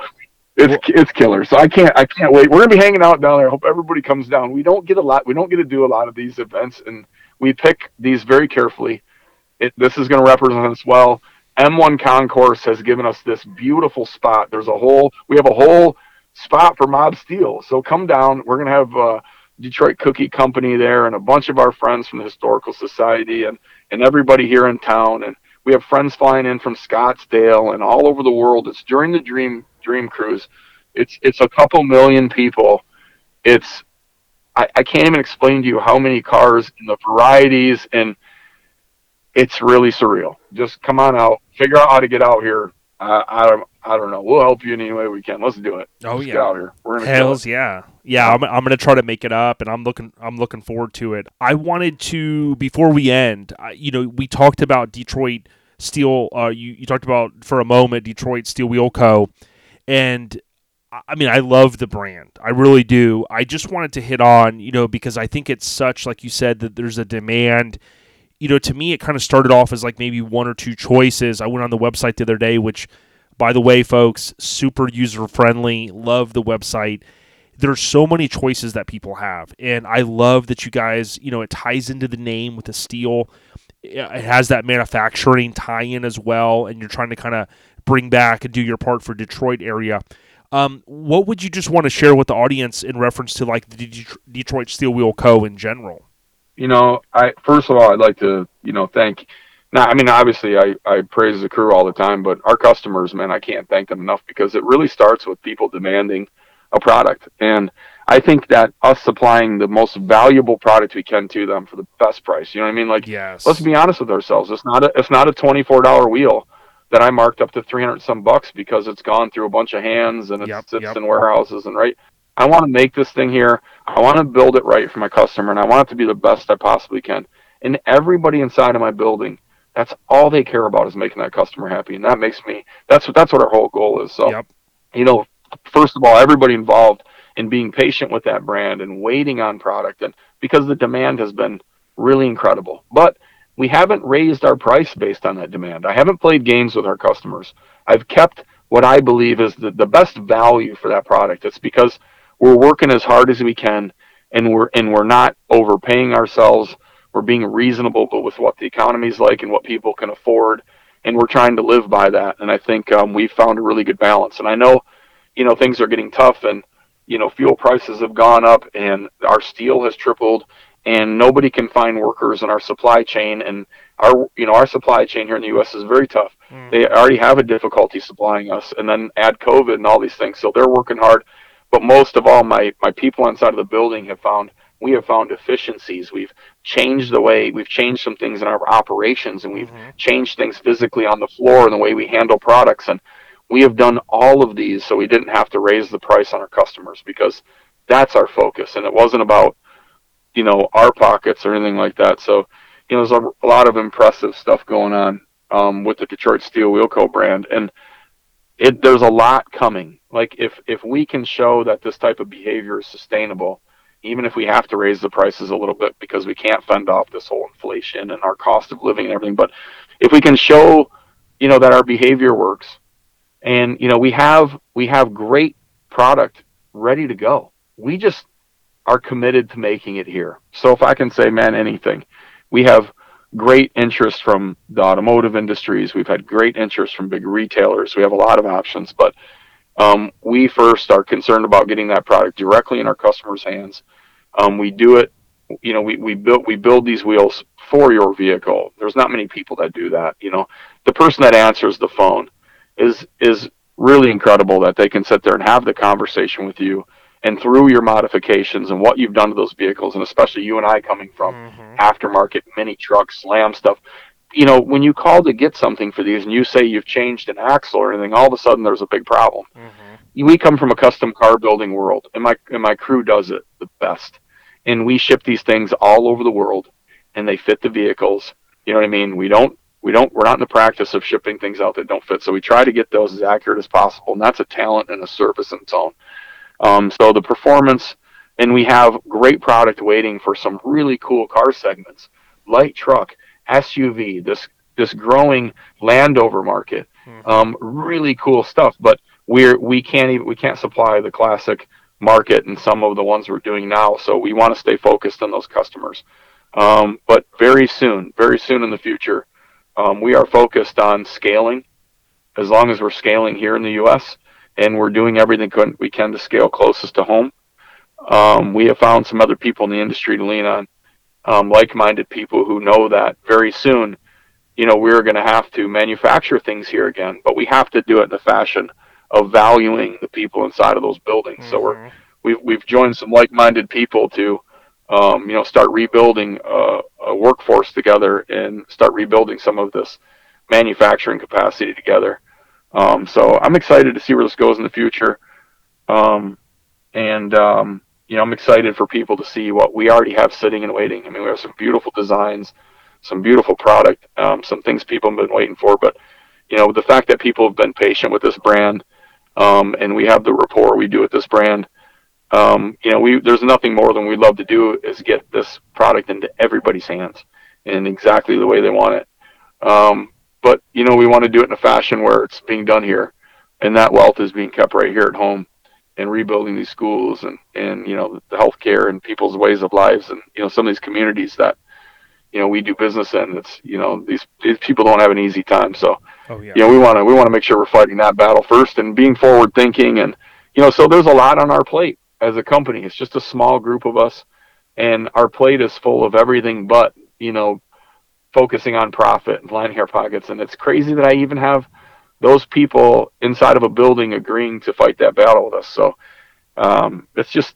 It's killer. So I can't wait. We're gonna be hanging out down there. I hope everybody comes down. We don't get to do a lot of these events, and we pick these very carefully. This is gonna represent us well. M1 Concourse has given us this beautiful spot. We have a whole spot for Mobsteel. So come down. We're gonna have Detroit Cookie Company there, and a bunch of our friends from the Historical Society, and everybody here in town. And we have friends flying in from Scottsdale and all over the world. It's during the Dream Cruise. It's a couple million people. It's I can't even explain to you how many cars and the varieties, and it's really surreal. Just come on out, figure out how to get out here. I don't know. We'll help you in any way we can. Let's do it. Oh, let's get out here. We're gonna Yeah, I'm going to try to make it up, and I'm looking forward to it. I wanted to, before we end, we talked about Detroit Steel. You talked about, for a moment, Detroit Steel Wheel Co. And, I mean, I love the brand. I really do. I just wanted to hit on, because I think it's such, like you said, that there's a demand. To me, it kind of started off as like maybe one or two choices. I went on the website the other day, which, by the way, folks, super user-friendly. Love the website. There's so many choices that people have, and I love that you guys, it ties into the name with the steel. It has that manufacturing tie-in as well, and you're trying to kind of bring back and do your part for Detroit area. What would you just want to share with the audience in reference to, like, the Detroit Steel Wheel Co. in general? I'd like to, thank. Now, I mean, obviously, I praise the crew all the time, but our customers, man, I can't thank them enough, because it really starts with people demanding a product. And I think that us supplying the most valuable product we can to them for the best price, you know what I mean? Like, yes. Let's be honest with ourselves. It's not a $24 wheel that I marked up to $300 some bucks because it's gone through a bunch of hands and it sits in warehouses and right. I want to make this thing here. I want to build it right for my customer, and I want it to be the best I possibly can. And everybody inside of my building, that's all they care about, is making that customer happy. And that makes me, that's what our whole goal is. So, first of all, everybody involved in being patient with that brand and waiting on product, and because the demand has been really incredible. But we haven't raised our price based on that demand. I haven't played games with our customers. I've kept what I believe is the best value for that product. It's because we're working as hard as we can, and we're not overpaying ourselves. We're being reasonable, but with what the economy's like and what people can afford, and we're trying to live by that. And I think we've found a really good balance. And I know, things are getting tough, and fuel prices have gone up, and our steel has tripled. And nobody can find workers in our supply chain, and our supply chain here in the U.S. is very tough. Mm. They already have a difficulty supplying us, and then add COVID and all these things. So they're working hard, but most of all, my people inside of the building have found efficiencies. We've changed we've changed some things in our operations, and we've changed things physically on the floor and the way we handle products. And we have done all of these, so we didn't have to raise the price on our customers, because that's our focus. And it wasn't about our pockets or anything like that. So, there's a lot of impressive stuff going on with the Detroit Steel Wheel Co. brand, and there's a lot coming. Like, if we can show that this type of behavior is sustainable, even if we have to raise the prices a little bit because we can't fend off this whole inflation and our cost of living and everything, but if we can show, that our behavior works, and we have great product ready to go, we just are committed to making it here. So if I can say, man, anything, we have great interest from the automotive industries. We've had great interest from big retailers. We have a lot of options, but we first are concerned about getting that product directly in our customers' hands. We do it, we build these wheels for your vehicle. There's not many people that do that. The person that answers the phone is really incredible, that they can sit there and have the conversation with you. And through your modifications and what you've done to those vehicles, and especially you and I coming from aftermarket, mini trucks, slam stuff, when you call to get something for these and you say you've changed an axle or anything, all of a sudden there's a big problem. We come from a custom car building world, and my crew does it the best. And we ship these things all over the world, and they fit the vehicles. You know what I mean? We're not in the practice of shipping things out that don't fit. So we try to get those as accurate as possible, and that's a talent and a service in its own. So the performance, and we have great product waiting for some really cool car segments, light truck, SUV, this growing Landover market, really cool stuff. But we can't supply the classic market and some of the ones we're doing now. So we want to stay focused on those customers. But very soon in the future, we are focused on scaling. As long as we're scaling here in the U.S., and we're doing everything we can to scale closest to home. We have found some other people in the industry to lean on, like-minded people who know that very soon, we're going to have to manufacture things here again, but we have to do it in the fashion of valuing the people inside of those buildings. So we've joined some like-minded people to start rebuilding a workforce together and start rebuilding some of this manufacturing capacity together. So I'm excited to see where this goes in the future. I'm excited for people to see what we already have sitting and waiting. I mean, we have some beautiful designs, some beautiful product, some things people have been waiting for, but the fact that people have been patient with this brand, and we have the rapport we do with this brand, there's nothing more than we'd love to do is get this product into everybody's hands in exactly the way they want it. But we want to do it in a fashion where it's being done here, and that wealth is being kept right here at home, and rebuilding these schools and the healthcare and people's ways of lives, and some of these communities that we do business in. It's these people don't have an easy time. So we want to make sure we're fighting that battle first and being forward thinking, and so there's a lot on our plate as a company. It's just a small group of us, and our plate is full of everything but focusing on profit and lining our pockets. And it's crazy that I even have those people inside of a building agreeing to fight that battle with us. So it's just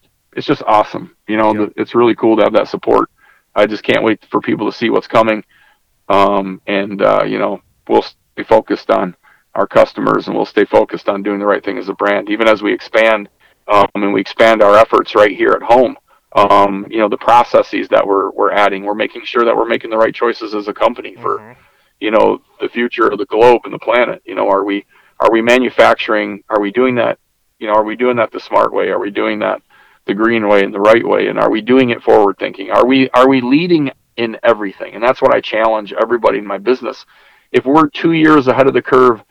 awesome. It's really cool to have that support. I just can't wait for people to see what's coming. We'll stay focused on our customers, and we'll stay focused on doing the right thing as a brand, even as we expand, and we expand our efforts right here at home. The processes that we're adding, we're making sure that we're making the right choices as a company for, the future of the globe and the planet. Are we manufacturing? Are we doing that? Are we doing that the smart way? Are we doing that the green way and the right way? And are we doing it forward thinking? Are we leading in everything? And that's what I challenge everybody in my business. If we're 2 years ahead of the curve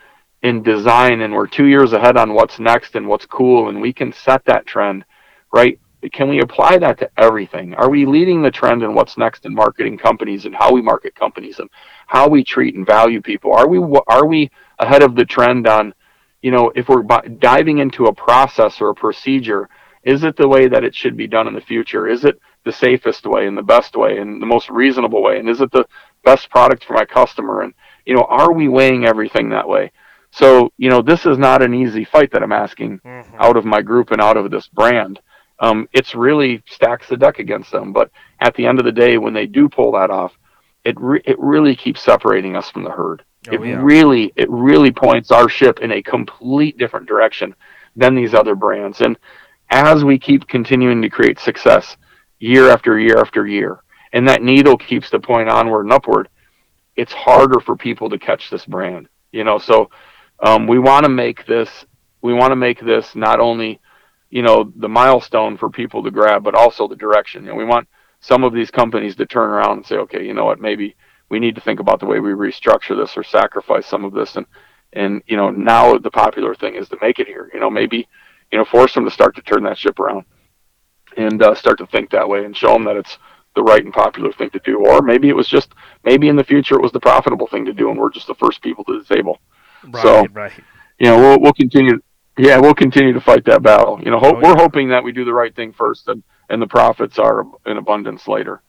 in design, and we're 2 years ahead on what's next and what's cool, and we can set that trend, right? Can we apply that to everything? Are we leading the trend in what's next in marketing companies, and how we market companies, and how we treat and value people? Are we ahead of the trend on, if we're diving into a process or a procedure, is it the way that it should be done in the future? Is it the safest way and the best way and the most reasonable way? And is it the best product for my customer? And, are we weighing everything that way? So, this is not an easy fight that I'm asking out of my group and out of this brand. It's really stacks the deck against them. But at the end of the day, when they do pull that off, it really keeps separating us from the herd. It really points our ship in a complete different direction than these other brands. And as we keep continuing to create success year after year after year, and that needle keeps the point onward and upward, it's harder for people to catch this brand. So we want to make this not only the milestone for people to grab, but also the direction. We want some of these companies to turn around and say, okay, maybe we need to think about the way we restructure this or sacrifice some of this. And now the popular thing is to make it here, maybe force them to start to turn that ship around and start to think that way, and show them that it's the right and popular thing to do. Or maybe in the future, it was the profitable thing to do, and we're just the first people to the table. Right. We'll continue. Yeah, we'll continue to fight that battle. We're hoping that we do the right thing first, and the profits are in abundance later.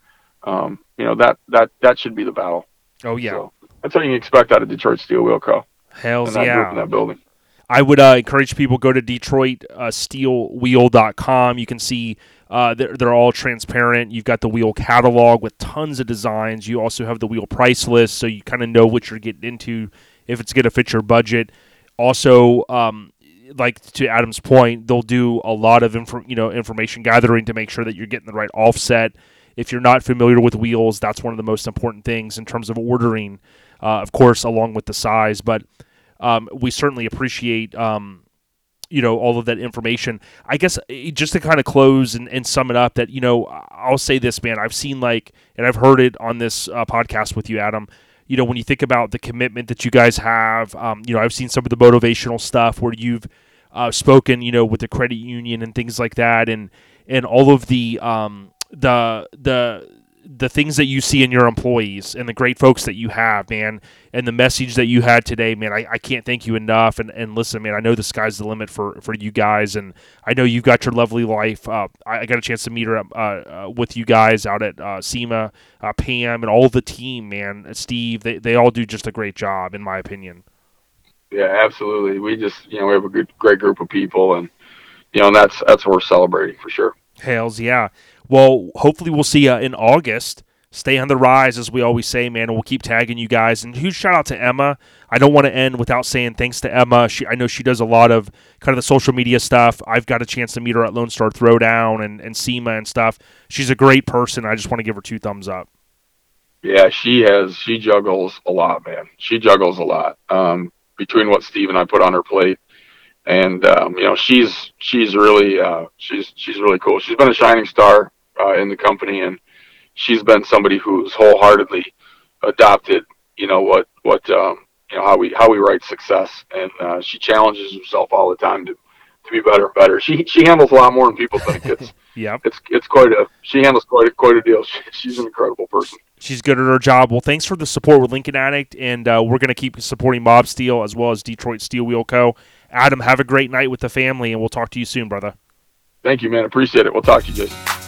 That should be the battle. Oh yeah, so that's what you expect out of Detroit Steel Wheel Co. Hell's and yeah, in that building. I would encourage people go to DetroitSteelWheel.com. You can see they're all transparent. You've got the wheel catalog with tons of designs. You also have the wheel price list, so you kind of know what you're getting into, if it's going to fit your budget. Also, like to Adam's point, they'll do a lot of information gathering to make sure that you're getting the right offset. If you're not familiar with wheels, that's one of the most important things in terms of ordering, of course, along with the size. But we certainly appreciate all of that information. I guess just to kind of close and sum it up, that I'll say this, man. I've seen and I've heard it on this podcast with you, Adam. When you think about the commitment that you guys have, I've seen some of the motivational stuff where you've spoken, with the credit union and things like that, and all of the things that you see in your employees and the great folks that you have, man, and the message that you had today, man, I can't thank you enough. And listen, man, I know the sky's the limit for you guys, and I know you've got your lovely life. I got a chance to meet her with you guys out at SEMA, Pam, and all the team, man, Steve, they all do just a great job, in my opinion. Yeah, absolutely. We just, we have a great group of people, and that's what we're celebrating for sure. Hells yeah. Well, hopefully we'll see you in August. Stay on the rise, as we always say, man, and we'll keep tagging you guys. And huge shout-out to Emma. I don't want to end without saying thanks to Emma. I know she does a lot of kind of the social media stuff. I've got a chance to meet her at Lone Star Throwdown and SEMA and stuff. She's a great person. I just want to give her two thumbs up. Yeah, she has. She juggles a lot, man. She juggles a lot between what Steve and I put on her plate. And, you know, she's really cool. She's been a shining star in the company, and she's been somebody who's wholeheartedly adopted, you know, how we write success. And she challenges herself all the time to be better and better. She handles a lot more than people think. It's yeah, she handles quite a deal. She's an incredible person. She's good at her job. Well, thanks for the support with Lincoln Addict, and we're going to keep supporting Mobsteel as well as Detroit Steel Wheel Co. Adam, have a great night with the family, and we'll talk to you soon, brother. Thank you, man. Appreciate it. We'll talk to you, Jason.